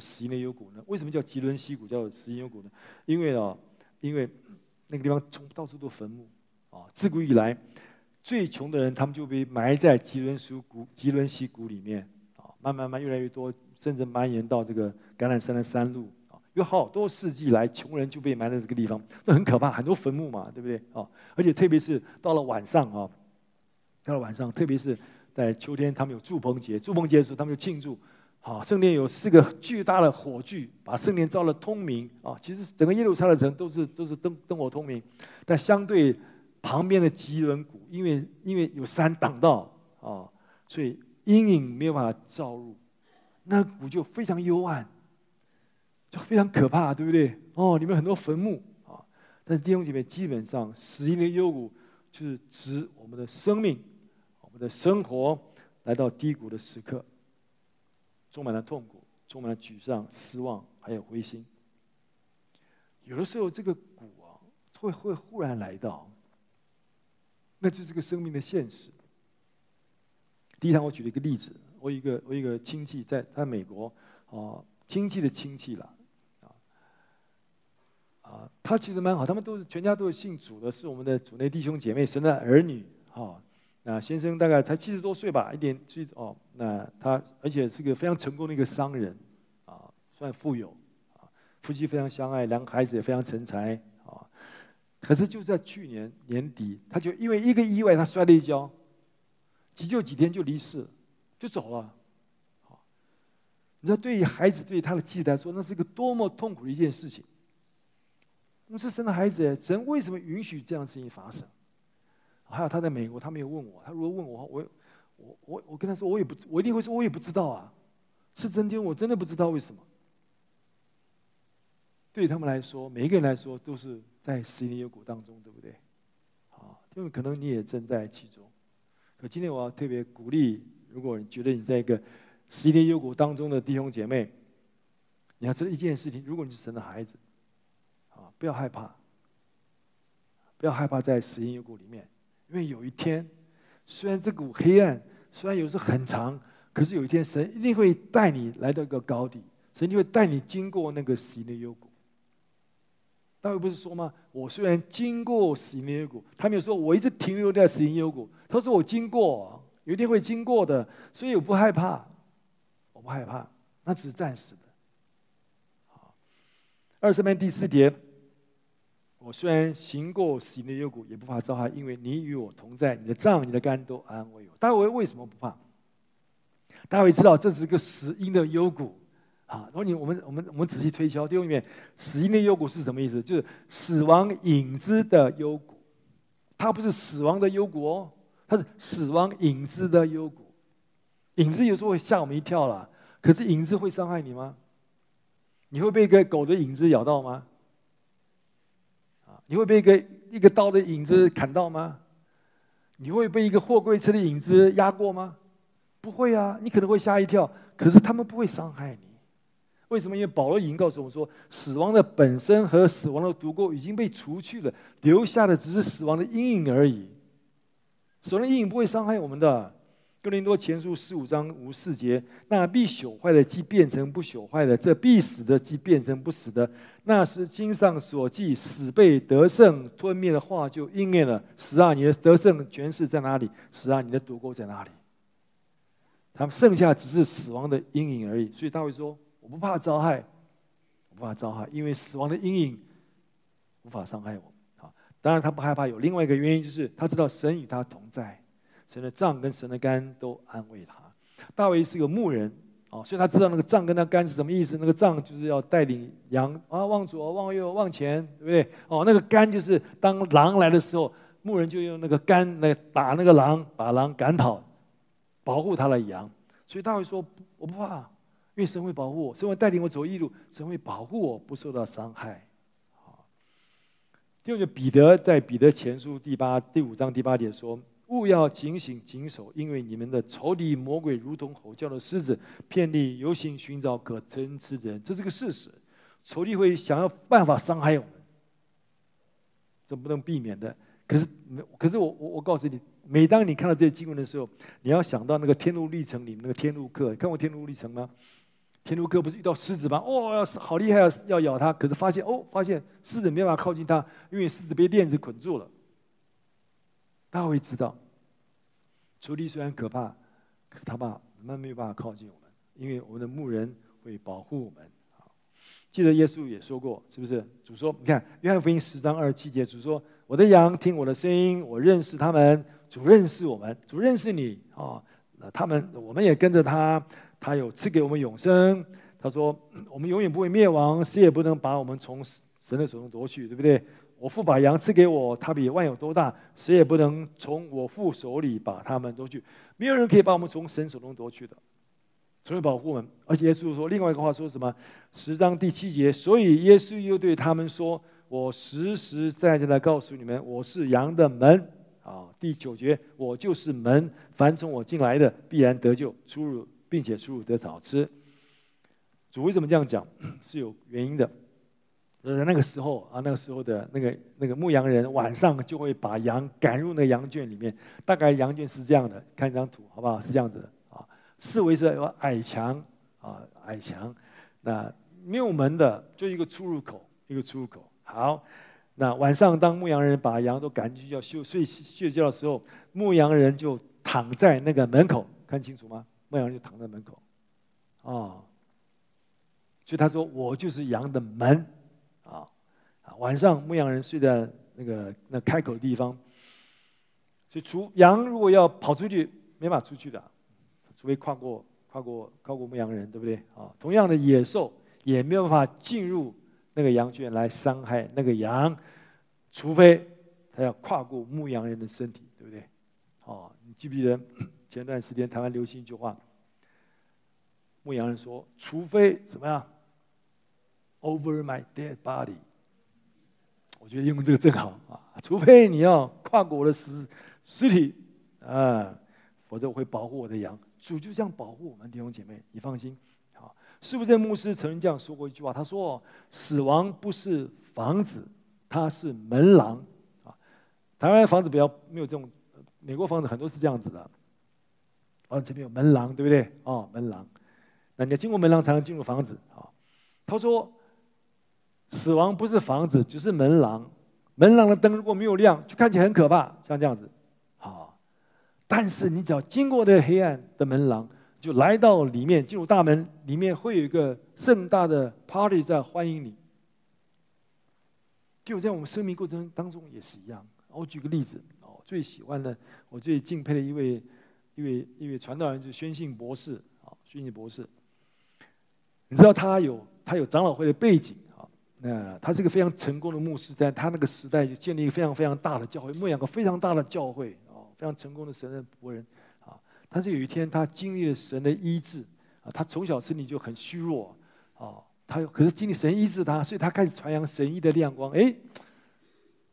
死荫幽谷呢？为什么叫吉伦溪谷叫做死荫幽谷呢？因为那个地方到处都坟墓啊。自古以来，最穷的人他们就被埋在吉伦溪谷里面啊。慢慢越来越多，甚至蔓延到这个橄榄山的山路啊。有好多世纪来，穷人就被埋在这个地方，那很可怕，很多坟墓嘛，对不对啊？而且特别是到了晚上啊。到了晚上，特别是在秋天，他们有祝棚节。祝棚节的时候，他们就庆祝。圣殿有4个巨大的火炬，把圣殿照得通明其实整个耶路撒冷城都是灯火通明，但相对旁边的吉伦谷，因为有山挡到所以阴影没有办法照入，那谷就非常幽暗，就非常可怕，对不对？里面很多坟墓但是弟兄姐妹，基本上死荫幽谷就是指我们的生命。我们的生活来到低谷的时刻，充满了痛苦，充满了沮丧、失望，还有灰心。有的时候，这个谷会忽然来到，那就是个生命的现实。第一堂我举了一个例子，我一个亲戚在美国亲戚的亲戚了。他其实蛮好，他们全家都是信主的，是我们的主内弟兄姐妹，神的儿女那先生大概才70多岁吧，那他而且是个非常成功的一个商人算富有夫妻非常相爱，2个孩子也非常成才可是就在去年年底，他就因为一个意外，他摔了一跤，急救几天就离世，就走了。你知道，对于孩子，对于他的妻子来说，那是一个多么痛苦的一件事情。我们是神的孩子，神为什么允许这样的事情发生？还有他在美国，他没有问我，他如果问我，我跟他说，我一定会说，我也不知道啊，是真的，我真的不知道为什么。对于他们来说，每一个人来说，都是在死荫幽谷当中，对不对？因为可能你也正在其中。可今天我要特别鼓励，如果你觉得你在一个死荫幽谷当中的弟兄姐妹，你要知道一件事情：如果你是神的孩子。不要害怕，不要害怕在死荫幽谷里面，因为有一天，虽然这股黑暗，虽然有时候很长，可是有一天神一定会带你来到一个高地，神一定会带你经过那个死荫幽谷。大卫不是说吗？我虽然经过死荫幽谷，他没有说我一直停留在死荫幽谷，他说我经过，有一天会经过的，所以我不害怕，我不害怕，那只是暂时的。23篇第4节，我虽然行过死荫的幽谷，也不怕遭害，因为你与我同在，你的杖、你的竿都安慰我。大卫为什么不怕？大卫知道这是个死荫的幽谷啊。然后我们仔细推敲，弟兄们，死荫的幽谷是什么意思？就是死亡影子的幽谷，它不是死亡的幽谷哦，它是死亡影子的幽谷。影子有时候会吓我们一跳啦，可是影子会伤害你吗？你会被一个狗的影子咬到吗？你会被一个刀的影子砍到吗？你会被一个货柜车的影子压过吗？不会啊，你可能会吓一跳，可是他们不会伤害你。为什么？因为保罗已经告诉我们说，死亡的本身和死亡的毒钩已经被除去了，留下的只是死亡的阴影而已。死亡的阴影不会伤害我们的。哥林多前书15章5、4节，那必朽坏的既变成不朽坏的，这必死的既变成不死的，那是经上所记死被得胜吞灭的话就应验了。死啊，你的得胜权势在哪里？死啊，你的毒钩在哪里？他们剩下只是死亡的阴影而已。所以大卫说，我不怕遭害，我不怕遭害，因为死亡的阴影无法伤害我。当然他不害怕有另外一个原因，就是他知道神与他同在，神的杖跟神的竿都安慰他。大卫是个牧人啊，所以他知道那个杖跟那竿是什么意思。那个杖就是要带领羊啊，往左、往右、往前，对不对？哦，那个竿就是当狼来的时候，牧人就用那个竿来打那个狼，把狼赶跑，保护他的羊。所以大卫说：“我不怕，因为神会保护我，神会带领我走义路，神会保护我不受到伤害。”好，第二个，彼得在彼得前书5章第8节说，勿要警醒谨守，因为你们的仇敌魔鬼如同吼叫的狮子，遍地游行，寻找可吞吃的人。这是个事实，仇敌会想要办法伤害我们，这不能避免的。可是我告诉你，每当你看到这些经文的时候，你要想到那个天路历程里面那个天路客。你看过天路历程吗？天路客不是遇到狮子吗？哦，好厉害啊，要咬他。可是发现狮子没办法靠近他，因为狮子被链子捆住了。大卫知道，仇敌虽然可怕，可是他们没有办法靠近我们，因为我们的牧人会保护我们。记得耶稣也说过，是不是？主说，你看《约翰福音》10章27节，主说：“我的羊听我的声音，我认识他们。”主认识我们，主认识你啊。他们，我们也跟着他。他有赐给我们永生。他说，我们永远不会灭亡，谁也不能把我们从神的手中夺去，对不对？我父把羊赐给我，他比万有都大，谁也不能从我父手里把他们夺去。没有人可以把我们从神手中夺去的，所以保护我们。而且耶稣说另外一个话，说什么？10章第7节，所以耶稣又对他们说：“我实实在在的告诉你们，我是羊的门。”啊，第9节，我就是门，凡从我进来的，必然得救，出入并且出入得草吃。主为什么这样讲？是有原因的。那个时候啊，那个时候的那个牧羊人晚上就会把羊赶入那个羊圈里面。大概羊圈是这样的，看一张图好不好？是这样子的啊，四围是有矮墙啊，矮墙，那没有门的，就一个出入口，一个出入口。好，那晚上当牧羊人把羊都赶进去要睡觉的时候，牧羊人就躺在那个门口，看清楚吗？牧羊人就躺在门口啊，所以他说：“我就是羊的门。”晚上牧羊人睡在那开口的地方，所以羊如果要跑出去，没法出去的，除非跨过牧羊人，对不对？啊，同样的野兽也没有办法进入那个羊圈来伤害那个羊，除非他要跨过牧羊人的身体，对不对？哦，你记不记得前段时间台湾流行一句话？牧羊人说：“除非怎么样 ，over my dead body。”我觉得用这个正好啊，除非你要跨过我的尸体啊，否则我会保护我的羊。主就这样保护我们弟兄姐妹，你放心啊。是不是牧师曾经这样说过一句话？他说：“死亡不是房子，它是门廊。”啊，台湾房子比较没有这种，美国房子很多是这样子的。啊，这边有门廊，对不对？啊，门廊，那你要经过门廊才能进入房子啊。他说，死亡不是房子，只是门廊。门廊的灯如果没有亮，就看起来很可怕，像这样子。啊，但是你只要经过这黑暗的门廊，就来到里面，进入大门，里面会有一个盛大的 party 在欢迎你。就在我们生命过程当中也是一样。我举个例子，我最喜欢的、我最敬佩的一位传道人就是宣信博士啊，宣信博士。你知道他有长老会的背景啊，那他是一个非常成功的牧师，在他那个时代就建立一个非常非常大的教会，牧养个非常大的教会啊，非常成功的神的仆人啊。但是有一天他经历了神的医治啊，他从小身体就很虚弱啊。他可是经历神医治他，所以他开始传扬神医的亮光。哎，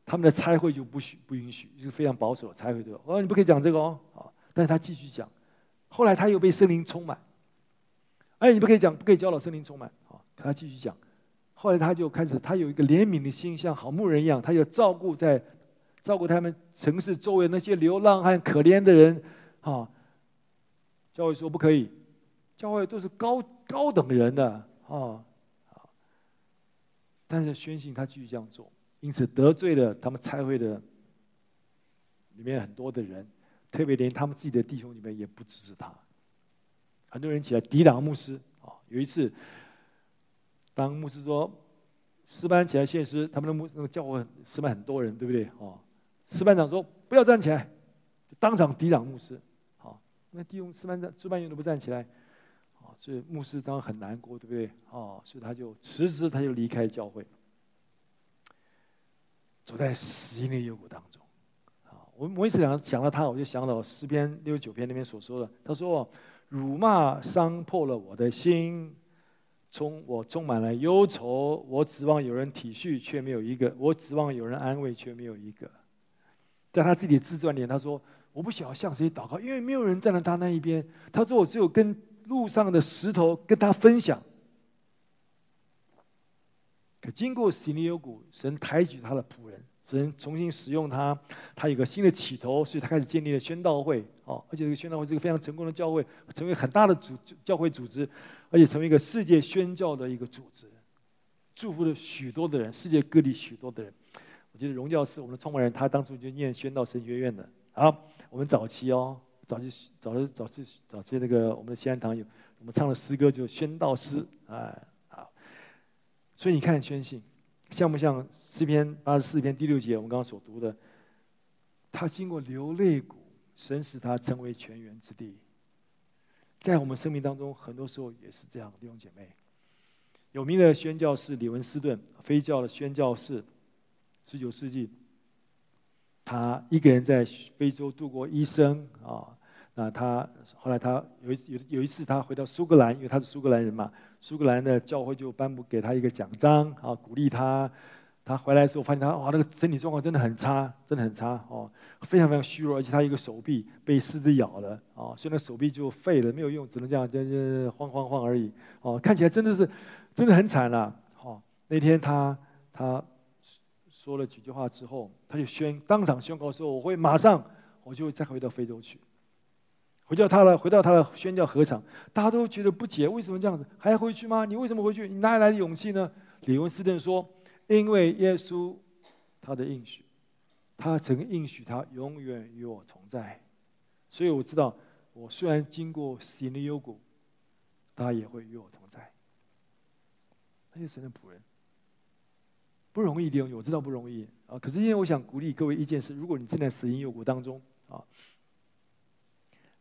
他们的差会就不允许，就是非常保守的差会对吧？哦，你不可以讲这个哦。啊，但是他继续讲。后来他又被圣灵充满。哎，你不可以讲，不可以教导圣灵充满。啊，他继续讲。后来他就开始，他有一个怜悯的心，像好牧人一样，他就照顾他们城市周围那些流浪汉、可怜的人。啊，教会说不可以，教会都是高等人的啊。但是宣信他继续这样做，因此得罪了他们差会的里面很多的人，特别连他们自己的弟兄里面也不支持他。很多人起来抵挡牧师啊。有一次，当牧师说师班起来献诗，他们的那个教会师班很多人，对不对啊？师班长说不要站起来，就当场抵挡牧师啊。那弟兄师班员都不站起来。所以牧师当然很难过，对不对？啊，所以他就辞职，他就离开教会，走在死荫的幽谷当中。啊，我每次想到他，我就想到诗篇69篇那边所说的，他说：“辱骂伤破了我的心，我充满了忧愁。我指望有人体恤，却没有一个；我指望有人安慰，却没有一个。”在他自己的自传里，他说：“我不晓得向谁祷告，因为没有人站在他那一边。”他说：“我只有跟路上的石头跟他分享。”可经过死荫幽谷，神抬举他的仆人，神重新使用他，他有个新的起头，所以他开始建立了宣道会。哦，而且这个宣道会是一个非常成功的教会，成为很大的教会组织，而且成为一个世界宣教的一个组织，祝福了许多的人，世界各地许多的人。我记得荣教师我们的创办人，他当初就念宣道神学院的。好，我们早期哦。早期那个我们的西安堂有我们唱的诗歌，就宣道诗啊。好，所以你看宣信像不像诗篇84篇第6节我们刚刚所读的？他经过流泪谷，神使他成为泉源之地。在我们生命当中，很多时候也是这样，弟兄姐妹。有名的宣教士李文斯顿，非教的宣教士，19世纪。他一个人在非洲度过一生啊。那他后来他有一次他回到苏格兰，因为他是苏格兰人嘛，苏格兰的教会就颁布给他一个奖章啊，鼓励他。他回来的时候发现他哇，那个身体状况真的很差，真的很差哦，非常非常虚弱，而且他一个手臂被狮子咬了啊，所以那手臂就废了，没有用，只能这样晃而已哦，看起来真的很惨了哦。那天他说了几句话之后，他就当场宣告说：“我会马上，我就会再回到非洲去，回到他的宣教禾场。”大家都觉得不解，为什么这样子？还要回去吗？你为什么回去？你哪里来的勇气呢？李文斯顿说：“因为耶稣他的应许，他曾应许他永远与我同在，所以我知道，我虽然经过死荫的幽谷，他也会与我同在。”那就是神的仆人。不容易，弟兄，我知道不容易啊。可是今天我想鼓励各位一件事：如果你正在死荫幽谷当中啊，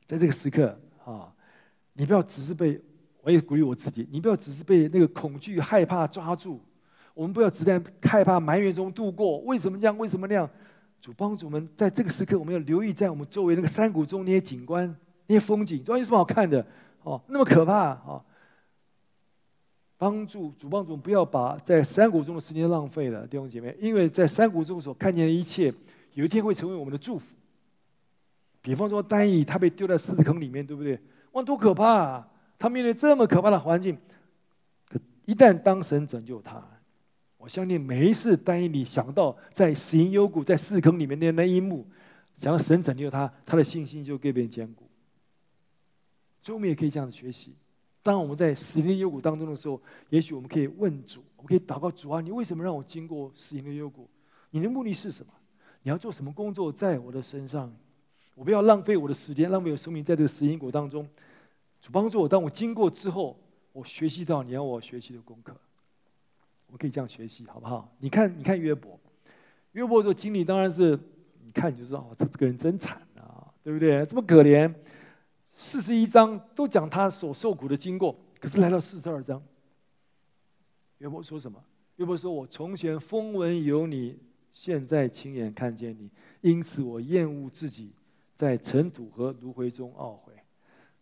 在这个时刻啊，你不要只是被，我也鼓励我自己，你不要只是被那个恐惧、害怕抓住。我们不要只在害怕、埋怨中度过。为什么这样？为什么那样？主帮助我们，在这个时刻，我们要留意在我们周围那个山谷中那些景观、那些风景，到底有什么好看的？哦，那么可怕啊！主帮助我们不要把在山谷中的时间浪费了，弟兄姐妹，因为在山谷中所看见的一切，有一天会成为我们的祝福。比方说丹尼他被丢在狮子坑里面，对不对？哇，多可怕啊！他面对这么可怕的环境，可一旦当神拯救他，我相信每一次丹尼想到在死荫幽谷、在狮子坑里面的那一幕，想到神拯救他，他的信心就更变坚固。所以我们也可以这样子学习。当我们在死荫幽谷当中的时候，也许我们可以问主，我们可以祷告主啊，你为什么让我经过死荫幽谷？你的目的是什么？你要做什么工作在我的身上？我不要浪费我的时间，浪费我生命在这个死荫幽谷当中。主帮助我，当我经过之后，我学习到你要我学习的功课。我们可以这样学习，好不好？你看约伯，约伯做经理当然是你看你就知道，哦，这个人真惨啊，对不对？这么可怜，41章都讲他所受苦的经过，可是来到42章，约伯说什么？约伯说：“我从前风闻有你，现在亲眼看见你，因此我厌恶自己，在尘土和炉灰中懊悔。”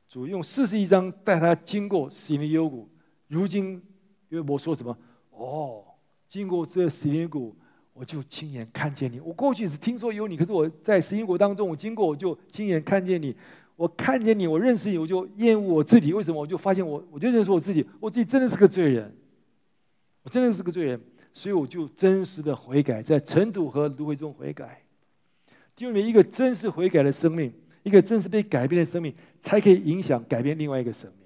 主用41章带他经过死荫的幽谷。如今约伯说什么？哦，经过这死荫幽谷，我就亲眼看见你。我过去只听说有你，可是我在死荫谷当中，我经过，我就亲眼看见你。我看见你，我认识你，我就厌恶我自己。为什么？我就发现我就认识我自己，我自己真的是个罪人，我真的是个罪人，所以我就真实的悔改，在尘土和炉灰中悔改。第二，一个真实悔改的生命，一个真实被改变的生命，才可以影响改变另外一个生命。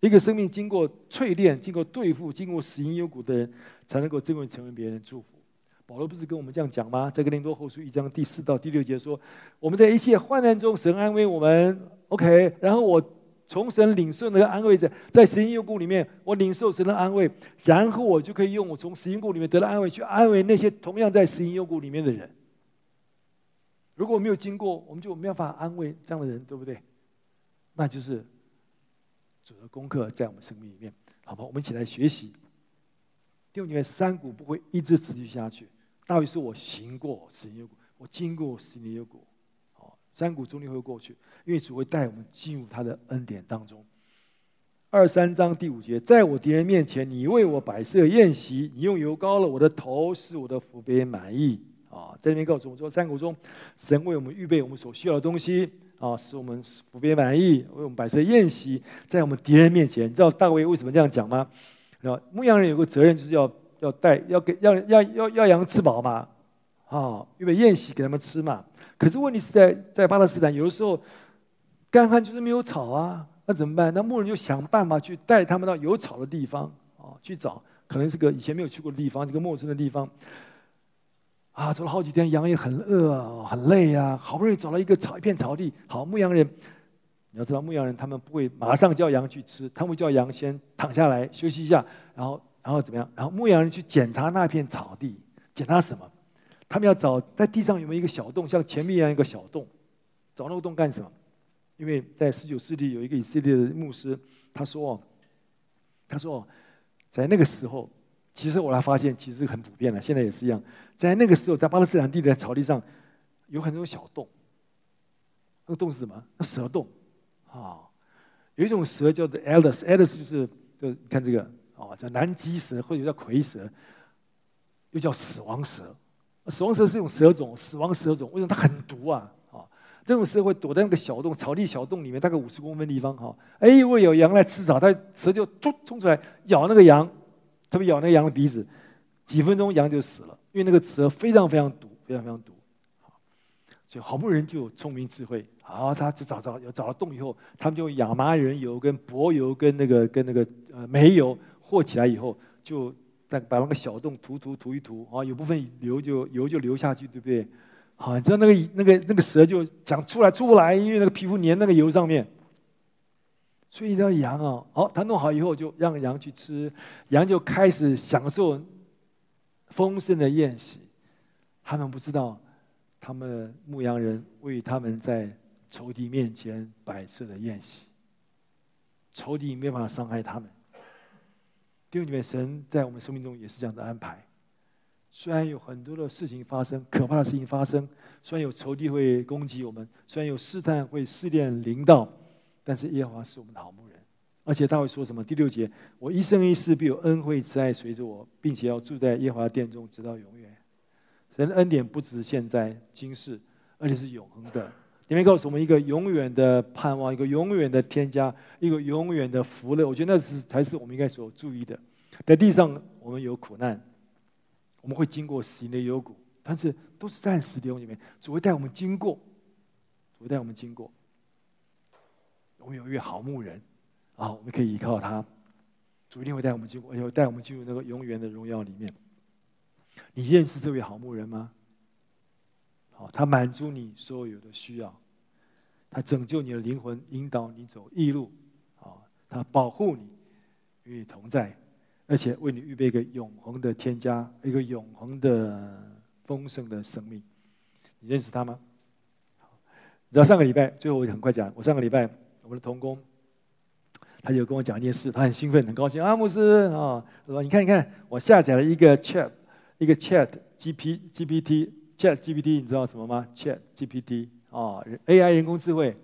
一个生命经过淬炼、经过对付、经过死荫幽谷的人，才能够真正成为别人的祝福。保罗不是跟我们这样讲吗？在哥林多后书1章第4到第6节说：“我们在一切患难中，神安慰我们。”OK， 然后我从神领受那个安慰者，在死荫幽谷里面，我领受神的安慰，然后我就可以用我从死荫幽谷里面得到安慰，去安慰那些同样在死荫幽谷里面的人。如果我没有经过，我们就没办法安慰这样的人，对不对？那就是主的功课在我们生命里面，好吧？我们一起来学习。第五点，山谷不会一直持续下去。大卫说：“我行过死荫幽谷，我经过死荫幽谷，哦，山谷终究会过去，因为主会带我们进入他的恩典当中。”23章第5节，在我敌人面前，你为我摆设宴席，你用油膏了我的头，使我的福杯满意。啊，在这边告诉我们说，山谷中，神为我们预备我们所需要的东西啊，使我们福杯满意，为我们摆设宴席，在我们敌人面前。你知道大卫为什么这样讲吗？然后牧羊人有个责任，就是要羊吃饱嘛，啊，预备宴席给他们吃嘛。可是问题是在巴勒斯坦，有的时候干旱就是没有草啊，那怎么办？那牧人就想办法去带他们到有草的地方啊，去找，可能是个以前没有去过的地方，这个陌生的地方。啊，走了好几天，羊也很饿啊，很累啊，好不容易找到一片草地。好，牧羊人，你要知道，牧羊人他们不会马上叫羊去吃，他们叫羊先躺下来休息一下，然后怎么样？然后牧羊人去检查那片草地，检查什么？他们要找在地上有没有一个小洞，像前面一样一个小洞，找那个洞干什么？因为在19世纪有一个以色列的牧师，他说，在那个时候。其实我来发现，其实很普遍了，现在也是一样。在那个时候，在巴勒斯坦地的草地上，有很多小洞。那个洞是什么？那蛇洞啊，有一种蛇叫做 Aldis， 就是你看这个啊，叫南极蛇或者叫蝰蛇，又叫死亡蛇。死亡蛇是一种蛇种，死亡蛇种为什么它很毒啊？啊，这种蛇会躲在那个小洞、草地小洞里面，大概50公分地方哈。哎，如果有羊来吃草，它蛇就冲出来咬那个羊。特别咬那个羊的鼻子，几分钟羊就死了，因为那个蛇非常非常毒，非常非常毒。所以好牧人就有聪明智慧，啊，他就找到洞以后，他们就用亚麻仁油、跟柏油、跟煤油和起来以后，就把那个小洞涂一涂，啊，有部分油就流下去，对不对？好，你知道那个蛇就想出不来，因为那个皮肤粘那个油上面。所以这羊啊，好，他弄好以后就让羊去吃，羊就开始享受丰盛的宴席。他们不知道，他们牧羊人为他们在仇敌面前摆设的宴席，仇敌没办法伤害他们。弟兄姊妹，神在我们生命中也是这样的安排。虽然有很多的事情发生，可怕的事情发生，虽然有仇敌会攻击我们，虽然有试探会试炼临到。但是耶和华是我们的好牧人，而且他会说什么？第6节，我一生一世必有恩惠慈爱随着我，并且要住在耶和华殿中直到永远。神的恩典不只是现在今世，而且是永恒的。里面告诉我们一个永远的盼望，一个永远的添加，一个永远的福乐。我觉得那才是我们应该所注意的。在地上我们有苦难，我们会经过死荫的幽谷，但是都是暂时的。里面主会带我们经过，主会带我们经过。我们有一位好牧人，啊，我们可以依靠他，主一定会带我们进入，那个永远的荣耀里面。你认识这位好牧人吗？好，他满足你所有的需要，他拯救你的灵魂，引导你走义路，啊，他保护你，与你同在，而且为你预备一个永恒的添加，一个永恒的丰盛的生命。你认识他吗？你知道上个礼拜，最后我很快讲，我上个礼拜我们的同工，他就跟我讲一件事，他很兴奋，很高兴啊，牧师啊，说、哦、你看，你看，我下载了一个 Chat GPT，你知道什么吗 ？Chat GPT 啊、哦、，AI 人工智慧，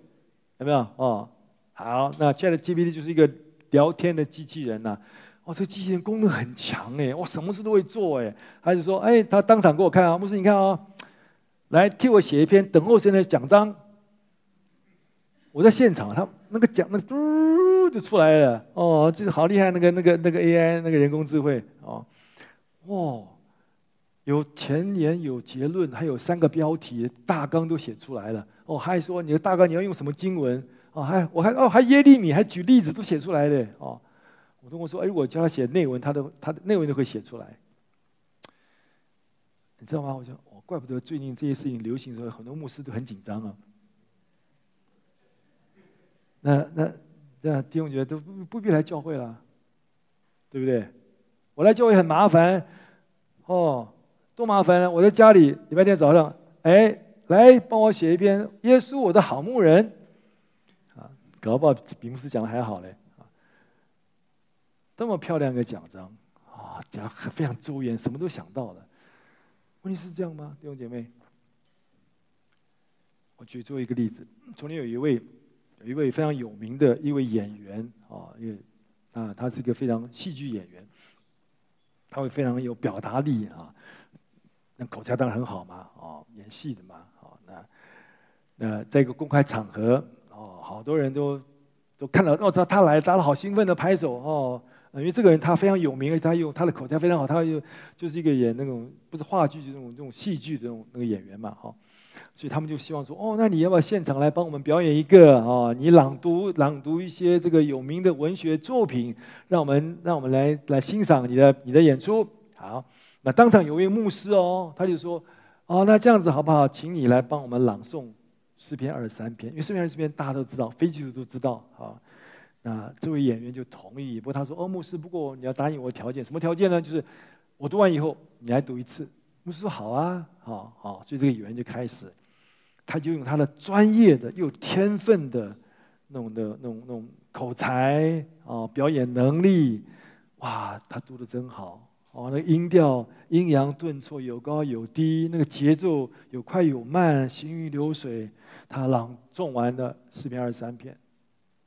有没有？哦，好，那 Chat GPT 就是一个聊天的机器人呐、啊。 哦，这机器人功能很强哎，我什么事都会做哎。他就说，哎，他当场给我看啊，牧师你看啊、哦，来替我写一篇等候神的奖章。我在现场，他那个奖那个嘟就出来了哦，就是好厉害那个 AI 那个人工智慧哦，哇，有前言有结论，还有3个标题大纲都写出来了哦，还说你的大纲你要用什么经文哦，还我还哦还耶利米还举例子都写出来了哦。 我跟我说，哎，我叫他写内文，他的内文都会写出来，你知道吗？我想，哦，怪不得最近这些事情流行的时候，很多牧师都很紧张啊。那弟兄姐妹都不必来教会了，对不对？我来教会很麻烦，哦，多麻烦啊！我在家里礼拜天早上，哎，来帮我写一篇《耶稣我的好牧人》啊，搞不好比牧师讲的还好嘞。 这么漂亮一个奖章啊，讲非常周延，什么都想到了。问题是这样吗，弟兄姐妹？我举最后一个例子，从前有一位非常有名的一位演员啊，他是一个非常戏剧演员，他会非常有表达力啊，那口才当然很好嘛，哦，演戏的嘛，哦，那在一个公开场合哦，好多人都看到哦，他来，大家好兴奋的拍手哦。 因为这个人他非常有名，而且他的口才非常好，他就是一个演那种不是话剧，这种戏剧的那种那个演员嘛，哈、哦，所以他们就希望说，哦，那你要不要现场来帮我们表演一个啊、哦？你朗读一些这个有名的文学作品，让我们来欣赏你的演出。好，那当场有位牧师哦，他就说，哦，那这样子好不好？请你来帮我们朗诵诗篇23篇，因为诗篇23篇大家都知道，非基督徒都知道啊。哦 那这位演员就同意，不过他说：“哦，牧师，不过你要答应我条件，什么条件呢？就是我读完以后，你来读一次。”牧师说：“好啊，好好。”所以这个演员就开始，他就用他的专业的、又有天分的那种口才啊、哦，表演能力，哇，他读得真好哦！那个音调阴阳顿挫，有高有低，那个节奏有快有慢，行云流水。他朗诵完了诗篇23篇。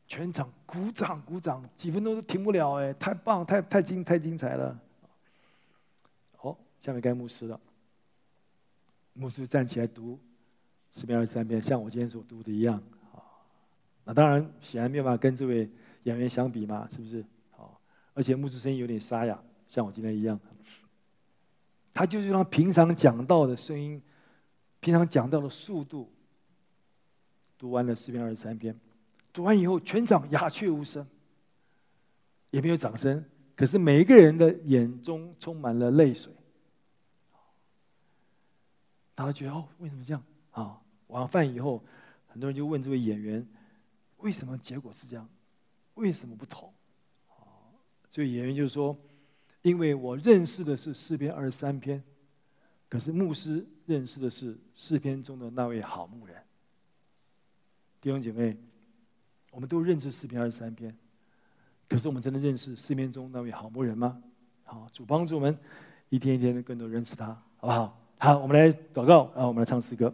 全场鼓掌，几分钟都停不了哎！太棒，太精彩了！好，下面该牧师了。牧师站起来读诗篇23篇，像我今天所读的一样。那当然显然没有办法跟这位演员相比嘛，是不是？好，而且牧师声音有点沙哑，像我今天一样。他就是让平常讲到的声音，平常讲到的速度，读完了诗篇23篇。 读完以后，全场鸦雀无声，也没有掌声。可是每一个人的眼中充满了泪水。大家觉得哦，为什么这样啊？晚饭以后，很多人就问这位演员，为什么结果是这样？为什么不同？啊，这位演员就说，因为我认识的是诗篇23篇，可是牧师认识的是诗篇中的那位好牧人。弟兄姐妹。 我们都认识诗篇23篇，可是我们真的认识诗篇中那位好牧人吗？好，主帮助我们一天一天的更多认识他，好不好？好，我们来祷告，然后我们来唱诗歌。